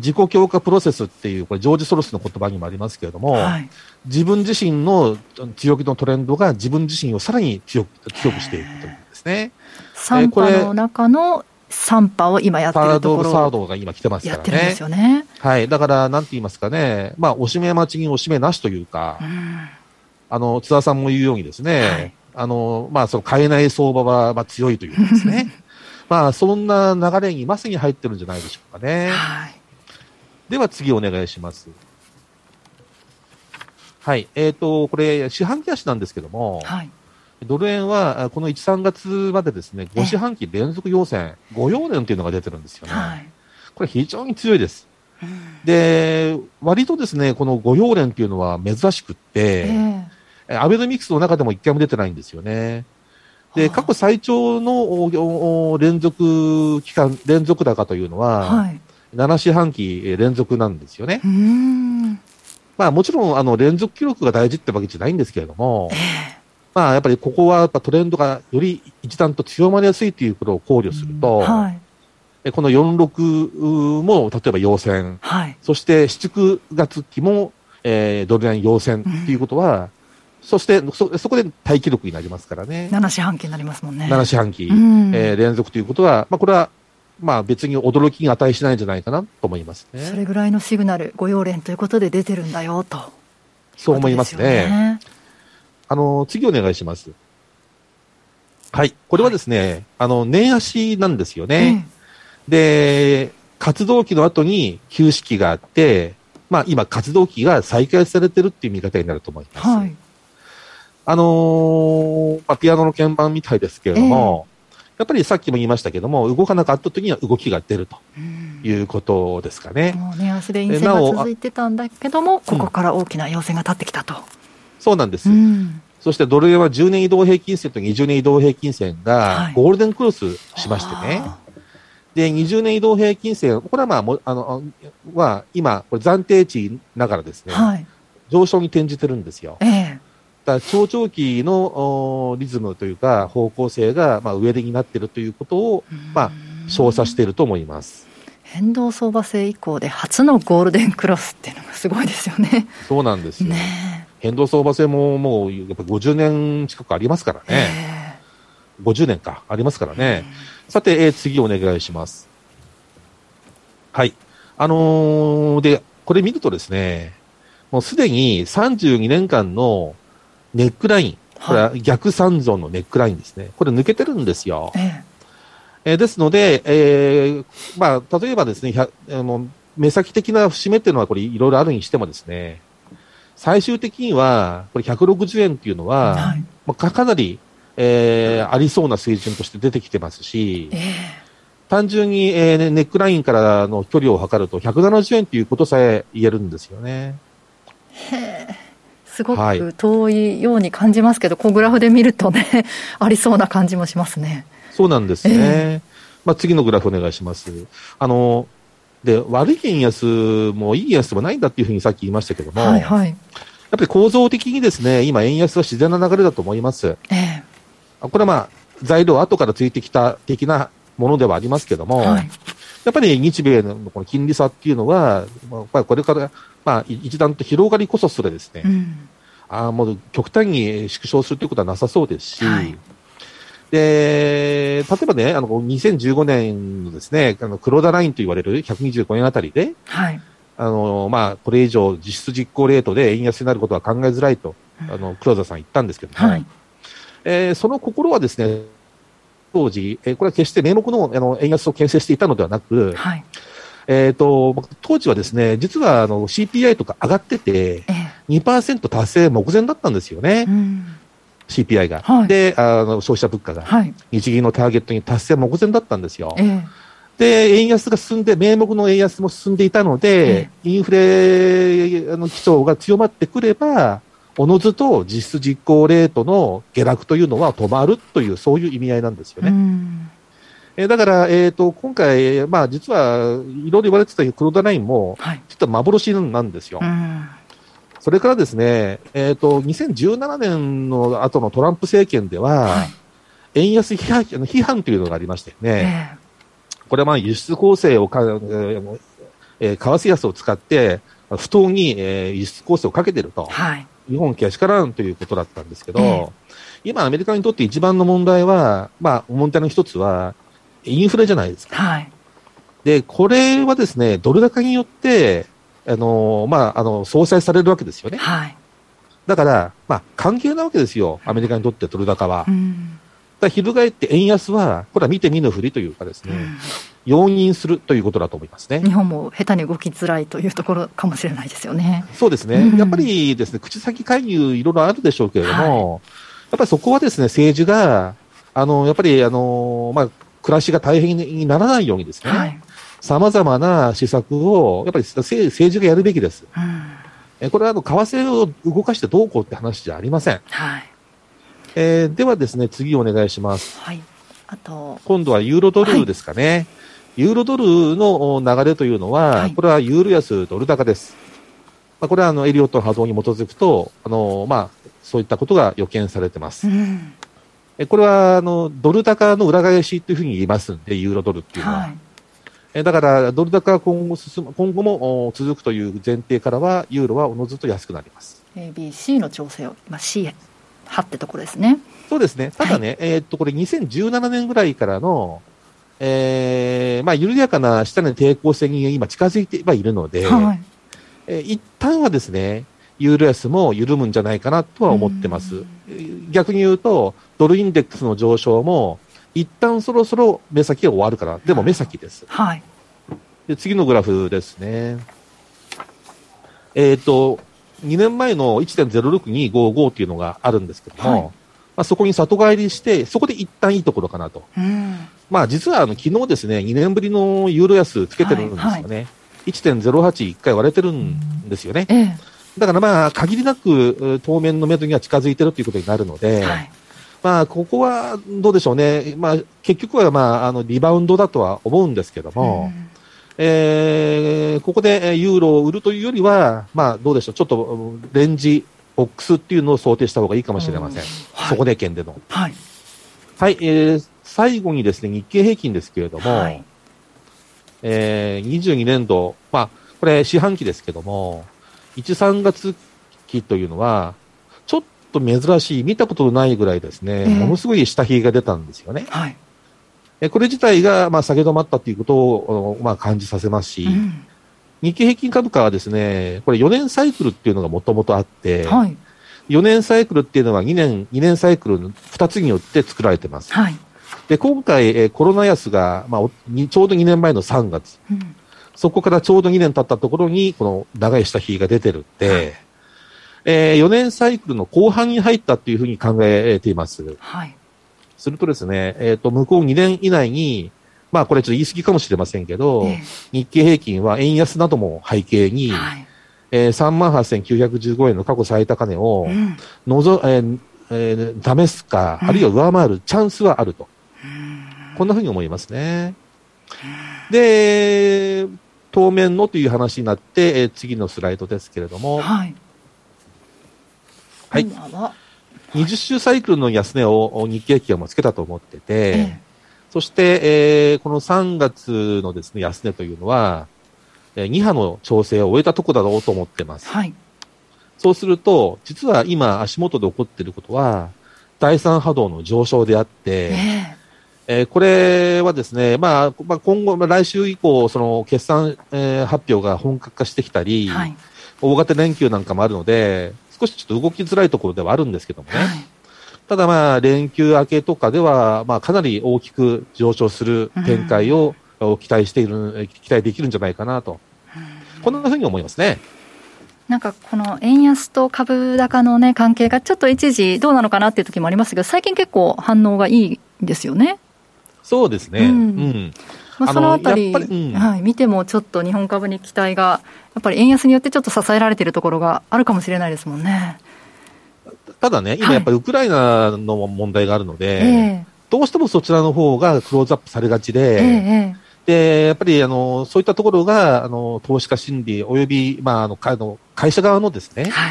自己強化プロセスっていう、これジョージ・ソロスの言葉にもありますけれども、はい、自分自身の強気のトレンドが自分自身をさらに強く、強くしていくというんですね。さん波の中のさん波を今やってるところ、サード、サードが今来てますからね。やってるんですよね。はい。だから、なんて言いますかね、まあ、おしめ待ちにおしめなしというか、うん、あの、津田さんも言うようにですね、はい、あの、まあ、その買えない相場はまあ強いというかですね、まあ、そんな流れにまさに入ってるんじゃないでしょうかね。はいでは次お願いします。はい。えっと、これ、四半期足なんですけども、はい、ドル円は、このいち、さんがつまでですね、ご四半期連続陽線、ご陽線というのが出てるんですよね。はい、これ非常に強いです。で、割とですね、このご陽線というのは珍しくって、アベノミクスの中でもいっかいも出てないんですよね。で、過去最長の連続期間、連続高というのは、はいなな四半期連続なんですよね。うーんまあもちろんあの連続記録が大事ってわけじゃないんですけれども、えー、まあやっぱりここはやっぱトレンドがより一段と強まりやすいということを考慮すると、うんはい、このよんじゅうろくも例えば陽線、はい、そしてしちくがつ期も、えー、ドル円陽線っていうことは、うん、そしてそ、そこで大記録になりますからね。なな四半期になりますもんね。なな四半期、うんえー、連続ということは、まあ、これはまあ別に驚きに値しないんじゃないかなと思いますね。それぐらいのシグナル、ご要連ということで出てるんだよと。そう思いますね。あの、次お願いします。はい。これはですね、はい、あの、年足なんですよね。うん、で、活動期の後に休止期があって、まあ今活動期が再開されてるっていう見方になると思います。はい、あのー、まあ、ピアノの鍵盤みたいですけれども、えーやっぱりさっきも言いましたけども、動かなかった時には動きが出るということですかね。もうね、足で陰線が続いてたんだけども、ここから大きな陽線が立ってきたと。うん、そうなんです。うん、そしてドル円はじゅうねん移動平均線とにじゅうねん移動平均線がゴールデンクロスしましてね。はい、で、にじゅうねん移動平均線、これはまあもあのは今これ暫定値ながらですね、はい、上昇に転じてるんですよ。ええだ超長期のリズムというか方向性がまあ上でになっているということをまあ照射していると思います。変動相場制以降で初のゴールデンクロスっていうのがすごいですよね。そうなんですよ、ね、変動相場制ももうやっぱごじゅうねん近くありますからね、えー、ごじゅうねんかありますからね。さて、えー、次お願いします。はいあのー、でこれ見るとですね、もうすでにさんじゅうにねんかんのネックライン、これは逆三尊のネックラインですね。これ抜けてるんですよ。えええー、ですので、えー、まあ、例えばですね、ひゃくもう目先的な節目っていうのはこれいろいろあるにしてもですね、最終的には、これひゃくろくじゅうえんっていうのは、はい、まあ、かなり、えー、ありそうな水準として出てきてますし、えー、単純に、えー、ネックラインからの距離を測るとひゃくななじゅうえんっていうことさえ言えるんですよね。へー。すごく遠いように感じますけど、はい、こうグラフで見るとねありそうな感じもしますね。そうなんですね、えーまあ、次のグラフお願いします。あので悪い円安もいい円安もないんだっていうふうにさっき言いましたけども、はいはい、やっぱり構造的にですね今円安は自然な流れだと思います、えー、これはまあ材料後からついてきた的なものではありますけども、はい、やっぱり日米のこの金利差っていうのは、まあ、これからまあ、一段と広がりこそすれですね、うん、あもう極端に縮小するということはなさそうですし、はい、で例えばねあのにせんじゅうごねんのですねあの黒田ラインと言われるひゃくにじゅうごえんあたりで、はいあのまあ、これ以上実質実行レートで円安になることは考えづらいと、うん、あの黒田さん言ったんですけども、はいえー、その心はですね当時、えー、これは決して名目 の, あの円安を牽制していたのではなく、はいえー、と当時はですね実はあの シーピーアイ とか上がってて にパーセント 達成目前だったんですよね、うん、シーピーアイ が、はい、であの消費者物価が、はい、日銀のターゲットに達成目前だったんですよ、えー、で円安が進んで名目の円安も進んでいたので、えー、インフレの基調が強まってくればおのずと実質実行レートの下落というのは止まるというそういう意味合いなんですよね、うんえー、だから、えーと、今回、まあ、実はいろいろ言われてた黒田ラインも、はい、ちょっと幻なんですよ。うんそれからですね、えーと、にせんじゅうななねんの後のトランプ政権では、はい、円安批判、批判というのがありましたよね。えー、これはまあ輸出構成をか、えーえー、為替安を使って、不当に、えー、輸出構成をかけてると。はい、日本けしからんということだったんですけど、えー、今アメリカにとって一番の問題は、まあ、問題の一つは、インフレじゃないですか。はい。で、これはですね、ドル高によって、あの、まあ、あの、相殺されるわけですよね。はい。だから、まあ、関係なわけですよ。アメリカにとってドル高は。うん。だから、翻って円安は、これは見て見ぬふりというかですね、うん、容認するということだと思いますね。日本も下手に動きづらいというところかもしれないですよね。そうですね。うん、やっぱりですね、口先介入いろいろあるでしょうけれども、はい、やっぱりそこはですね、政治が、あの、やっぱり、あの、まあ、暮らしが大変にならないようにですね、はい、様々な施策をやっぱり政治がやるべきです、うん、これはあの為替を動かしてどうこうって話じゃありません、はいえー、ではですね次お願いします、はい、あと今度はユーロドルですかね、はい、ユーロドルの流れというのは、はい、これはユーロ安ドル高です、まあ、これはあのエリオットの波動に基づくとあの、まあ、そういったことが予見されてます、うんこれはあのドル高の裏返しというふうに言いますんでユーロドルっていうのは、はい、だからドル高が今後進む、今後も続くという前提からはユーロはおのずと安くなります。 エービーシー の調整を、まあ、シーはち ってところですね。そうですね。ただね、はい、えー、っとこれにせんじゅうななねんぐらいからの、えーまあ、緩やかな下値抵抗線に今近づいてはいるので、はい、えー、一旦はですねユーロ安も緩むんじゃないかなとは思ってます。逆に言うとドルインデックスの上昇も一旦そろそろ目先が終わるから、でも目先です、はい、で次のグラフですね。えっとにねんまえの いちてんゼロろくにごご というのがあるんですけども、はい、まあ、そこに里帰りしてそこで一旦いいところかなと、うん、まあ、実はあの昨日ですねにねんぶりのユーロ安つけてるんですよね、はいはい、いちてんゼロはち 一回割れてるんですよね、うん、ええ、だからまあ限りなく当面の目処には近づいてるということになるので、はい、まあここはどうでしょうね。まあ結局はまああのリバウンドだとは思うんですけども、うん、えー、ここでユーロを売るというよりはまあどうでしょう、ちょっとレンジボックスっていうのを想定した方がいいかもしれません、はい、そこで圏での、はい、はい、えー、最後にですね日経平均ですけれども、はい、えー、にじゅうにねんど、まあこれ四半期ですけどもいち、さんがつきというのはちょっと珍しい、見たことないぐらいですね、うん、ものすごい下髭が出たんですよね、はい、えこれ自体がまあ下げ止まったということを、まあ、感じさせますし、うん、日経平均株価はですねこれよねんサイクルっていうのがもともとあって、はい、よねんサイクルっていうのはにねん、にねんサイクルのふたつによって作られてます、はい、で今回えコロナ安が、まあ、ちょうどにねんまえのさんがつ、うん、そこからちょうどにねん経ったところにこの長い下髭が出てるんで、はい、えー、よねんサイクルの後半に入ったというふうに考えています、はい、するとですね、えー、と向こうにねん以内にまあこれちょっと言い過ぎかもしれませんけど、えー、日経平均は円安なども背景に、はい、えー、さんまんはっせんきゅうひゃくじゅうごえんの過去最高値をのぞ、うん、えーえー、試すか、うん、あるいは上回るチャンスはあると、うん、こんなふうに思いますね。で当面のという話になって、えー、次のスライドですけれども、はい、はい、今はにじゅっしゅうサイクルの安値を日経平均はつけたと思ってて、ええ、そして、えー、このさんがつのですね安値というのは、えー、に波の調整を終えたとこだろうと思ってます、はい、そうすると実は今足元で起こっていることはだいさん波動の上昇であって、ええ、えー、これはですね、まあ、まあ、今後、まあ、来週以降、その決算、えー、発表が本格化してきたり、はい、大型連休なんかもあるので、少しちょっと動きづらいところではあるんですけどもね。はい、ただまあ、連休明けとかでは、まあ、かなり大きく上昇する展開を期待している、期待できるんじゃないかなと。こんなふうに思いますね。なんかこの円安と株高のね、関係がちょっと一時どうなのかなっていう時もありますけど、最近結構反応がいいんですよね。そうですね、うんうん、まあ、そのあたり、うん、はい、見てもちょっと日本株に期待がやっぱり円安によってちょっと支えられているところがあるかもしれないですもんね。ただね、今やっぱりウクライナの問題があるので、はい、えー、どうしてもそちらの方がクローズアップされがちで、えー、でやっぱりあのそういったところがあの投資家心理および、まあ、あの会の会社側のですね、は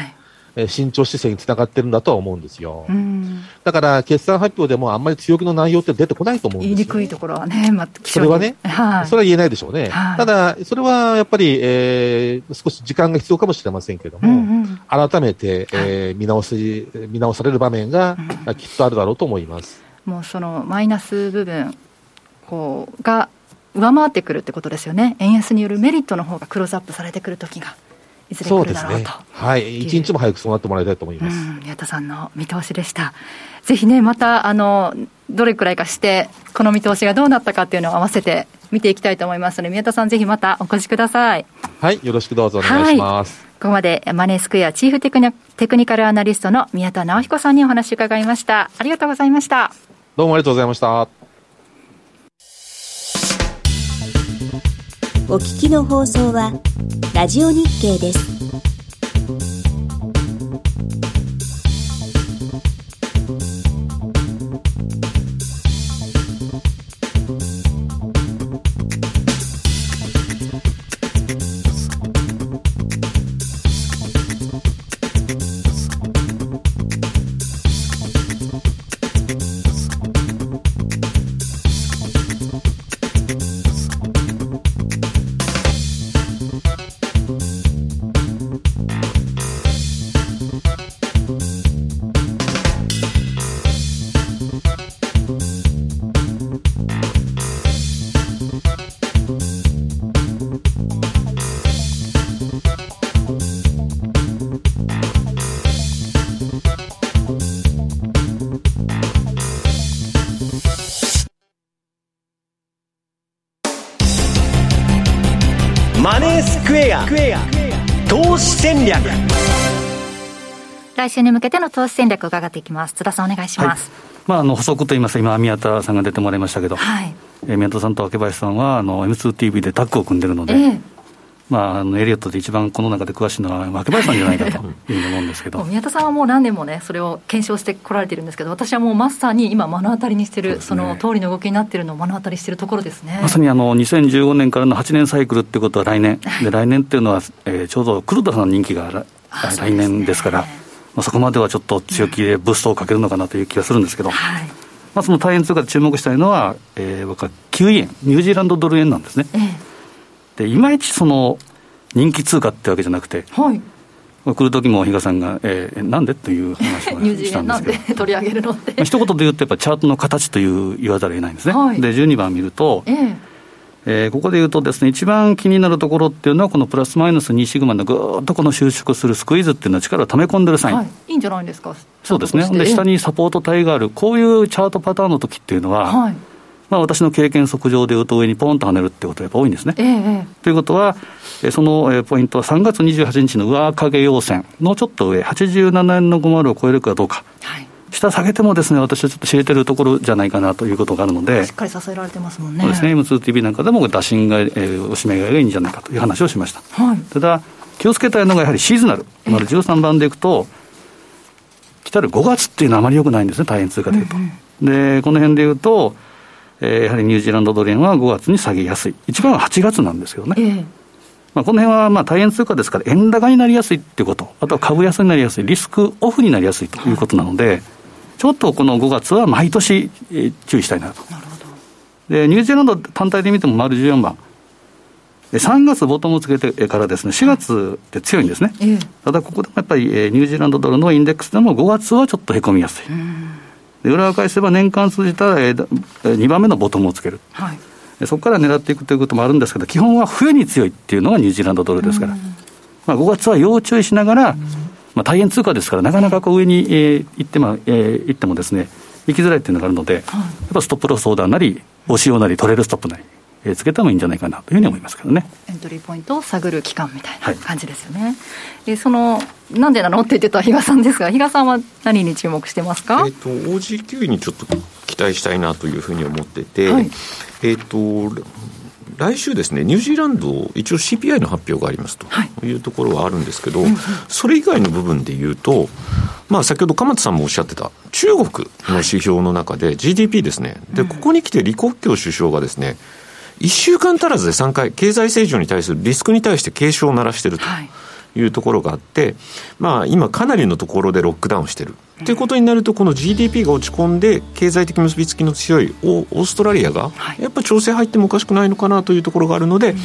い、慎重姿勢につながってるんだとは思うんですよ、うん、だから決算発表でもあんまり強気の内容って出てこないと思うんですよ。言いにくいところはね、まあ、それはね、はい、それは言えないでしょうね、はい、ただそれはやっぱり、えー、少し時間が必要かもしれませんけども、うんうん、改めて、えー、見直し、見直される場面がきっとあるだろうと思います、うん、もうそのマイナス部分こうが上回ってくるってことですよね。円安によるメリットの方がクローズアップされてくるときがいずれ来るだろうと。そうですね、はい、一日も早くそうなってもらいたいと思います、うん、宮田さんの見通しでした。ぜひね、またあのどれくらいかしてこの見通しがどうなったかっていうのを合わせて見ていきたいと思いますので、宮田さんぜひまたお越しください。はい、よろしくどうぞお願いします、はい、ここまでマネースクエアチーフテクニ、テクニカルアナリストの宮田直彦さんにお話を伺いました。ありがとうございました。どうもありがとうございました。お聞きの放送はラジオ日経です。ア投資戦略、来週に向けての投資戦略を伺っていきます。津田さんお願いします。はい、まあ、あの補足といいますか、今宮田さんが出てもらいましたけど、はい、え宮田さんと秋林さんはあの エムツーティーブイ でタッグを組んでるので、えーまあ、あのエリオットで一番この中で詳しいのは秋林さんじゃないかというふうに思うんですけど宮田さんはもう何年もねそれを検証してこられてるんですけど、私はもうまさに今目の当たりにしてる そ,、ね、その通りの動きになってるのを目の当たりしてるところですね。まさにあのにせんじゅうごねんからのはちねんサイクルってことは来年で、来年っていうのは、えー、ちょうど黒田さんの任期が来年ですから、まあ、そこまではちょっと強気でブーストをかけるのかなという気がするんですけど、はい、まあ、その大円通貨で注目したいのは、えー、僕はきゅうえんニュージーランドドル円なんですね。ええ、でいまいちその人気通貨ってわけじゃなくて、はい、来る時も比嘉さんが、えー、なんでという話をしたんですけどニュージーランドなんで取り上げるのって、まあ、一言で言うとやっぱチャートの形という言わざるを得ないんですね。はい、でじゅうにばん見ると、えええー、ここで言うとですね、一番気になるところっていうのはこのプラスマイナスにシグマのぐーっとこの収縮するスクイーズっていうのは力を溜め込んでるサイン、はい、いいんじゃないですか。そうですね。で下にサポート帯がある、こういうチャートパターンの時っていうのは、はい、まあ、私の経験則上で言うと上にポンと跳ねるってことがやっぱ多いんですね。えー、ということはそのポイントはさんがつにじゅうはちにちの上影陽線のちょっと上はちじゅうななえんのごじゅうを超えるかどうか、はい、下下げてもですね、私はちょっと知れてるところじゃないかなということがあるので、しっかり支えられてますもんね。そうですね。 エムツーティーブイ なんかでも打診が、えー、おしめ買いがいいんじゃないかという話をしました。はい、ただ気をつけたいのがやはりシーズナル、丸じゅうさんばんでいくと来たるごがつっていうのはあまり良くないんですね、大変通貨でいうと、うんうん、でこの辺でいうと、えー、やはりニュージーランドドル円はごがつに下げやすい、一番ははちがつなんですけどね。えーまあ、この辺はまあ大円通貨ですから円高になりやすいっていうこと、あとは株安になりやすい、リスクオフになりやすいということなので、はい、ちょっとこのごがつは毎年注意したいなと。なるほど。でニュージーランド単体で見ても丸じゅうよんばん、さんがつボトムをつけてからですね、しがつで強いんですね。はい、ただここでもやっぱりニュージーランドドルのインデックスでもごがつはちょっとへこみやすい。で裏を返せば年間通じたにばんめのボトムをつける、はい、そこから狙っていくということもあるんですけど、基本は冬に強いっていうのがニュージーランドドルですから、まあ、ごがつは要注意しながら、まあ、大円通貨ですからなかなかこう上に、えー 行っても、えー、行ってもですね、行きづらいというのがあるので、はい、やっぱストップロスオーダーなり押しようなりトレールストップなり、えー、つけてもいいんじゃないかなというふうに思いますけどね。エントリーポイントを探る期間みたいな感じですよね。はい、えー、そのなんでなのって言ってた比嘉さんですが、比嘉さんは何に注目してますか。えー、と オージーキュー にちょっと期待したいなというふうに思ってて、はい、えー、と来週ですね、ニュージーランド一応 シーピーアイ の発表がありますというところはあるんですけど、はい、それ以外の部分で言うと、まあ、先ほど鎌田さんもおっしゃってた中国の指標の中で ジーディーピー ですね、はい、でここに来て李克強首相がですね、いっしゅうかん足らずでさんかい経済成長に対するリスクに対して警鐘を鳴らしているというところがあって、まあ、今かなりのところでロックダウンしているということになると、この ジーディーピー が落ち込んで経済的結びつきの強いオーストラリアがやっぱり調整入ってもおかしくないのかなというところがあるので、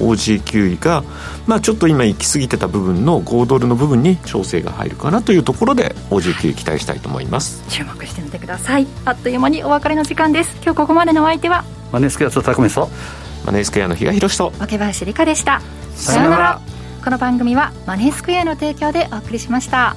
オージーキュー がまあちょっと今行き過ぎてた部分のごドルの部分に調整が入るかなというところで オージーキュー 期待したいと思います。注目してみてください。あっという間にお別れの時間です。今日ここまでのお相手はマネースクエアとタコメンソ、マネースクエアの比嘉博士と若林理香でした。さよなら。この番組はマネースクエアの提供でお送りしました。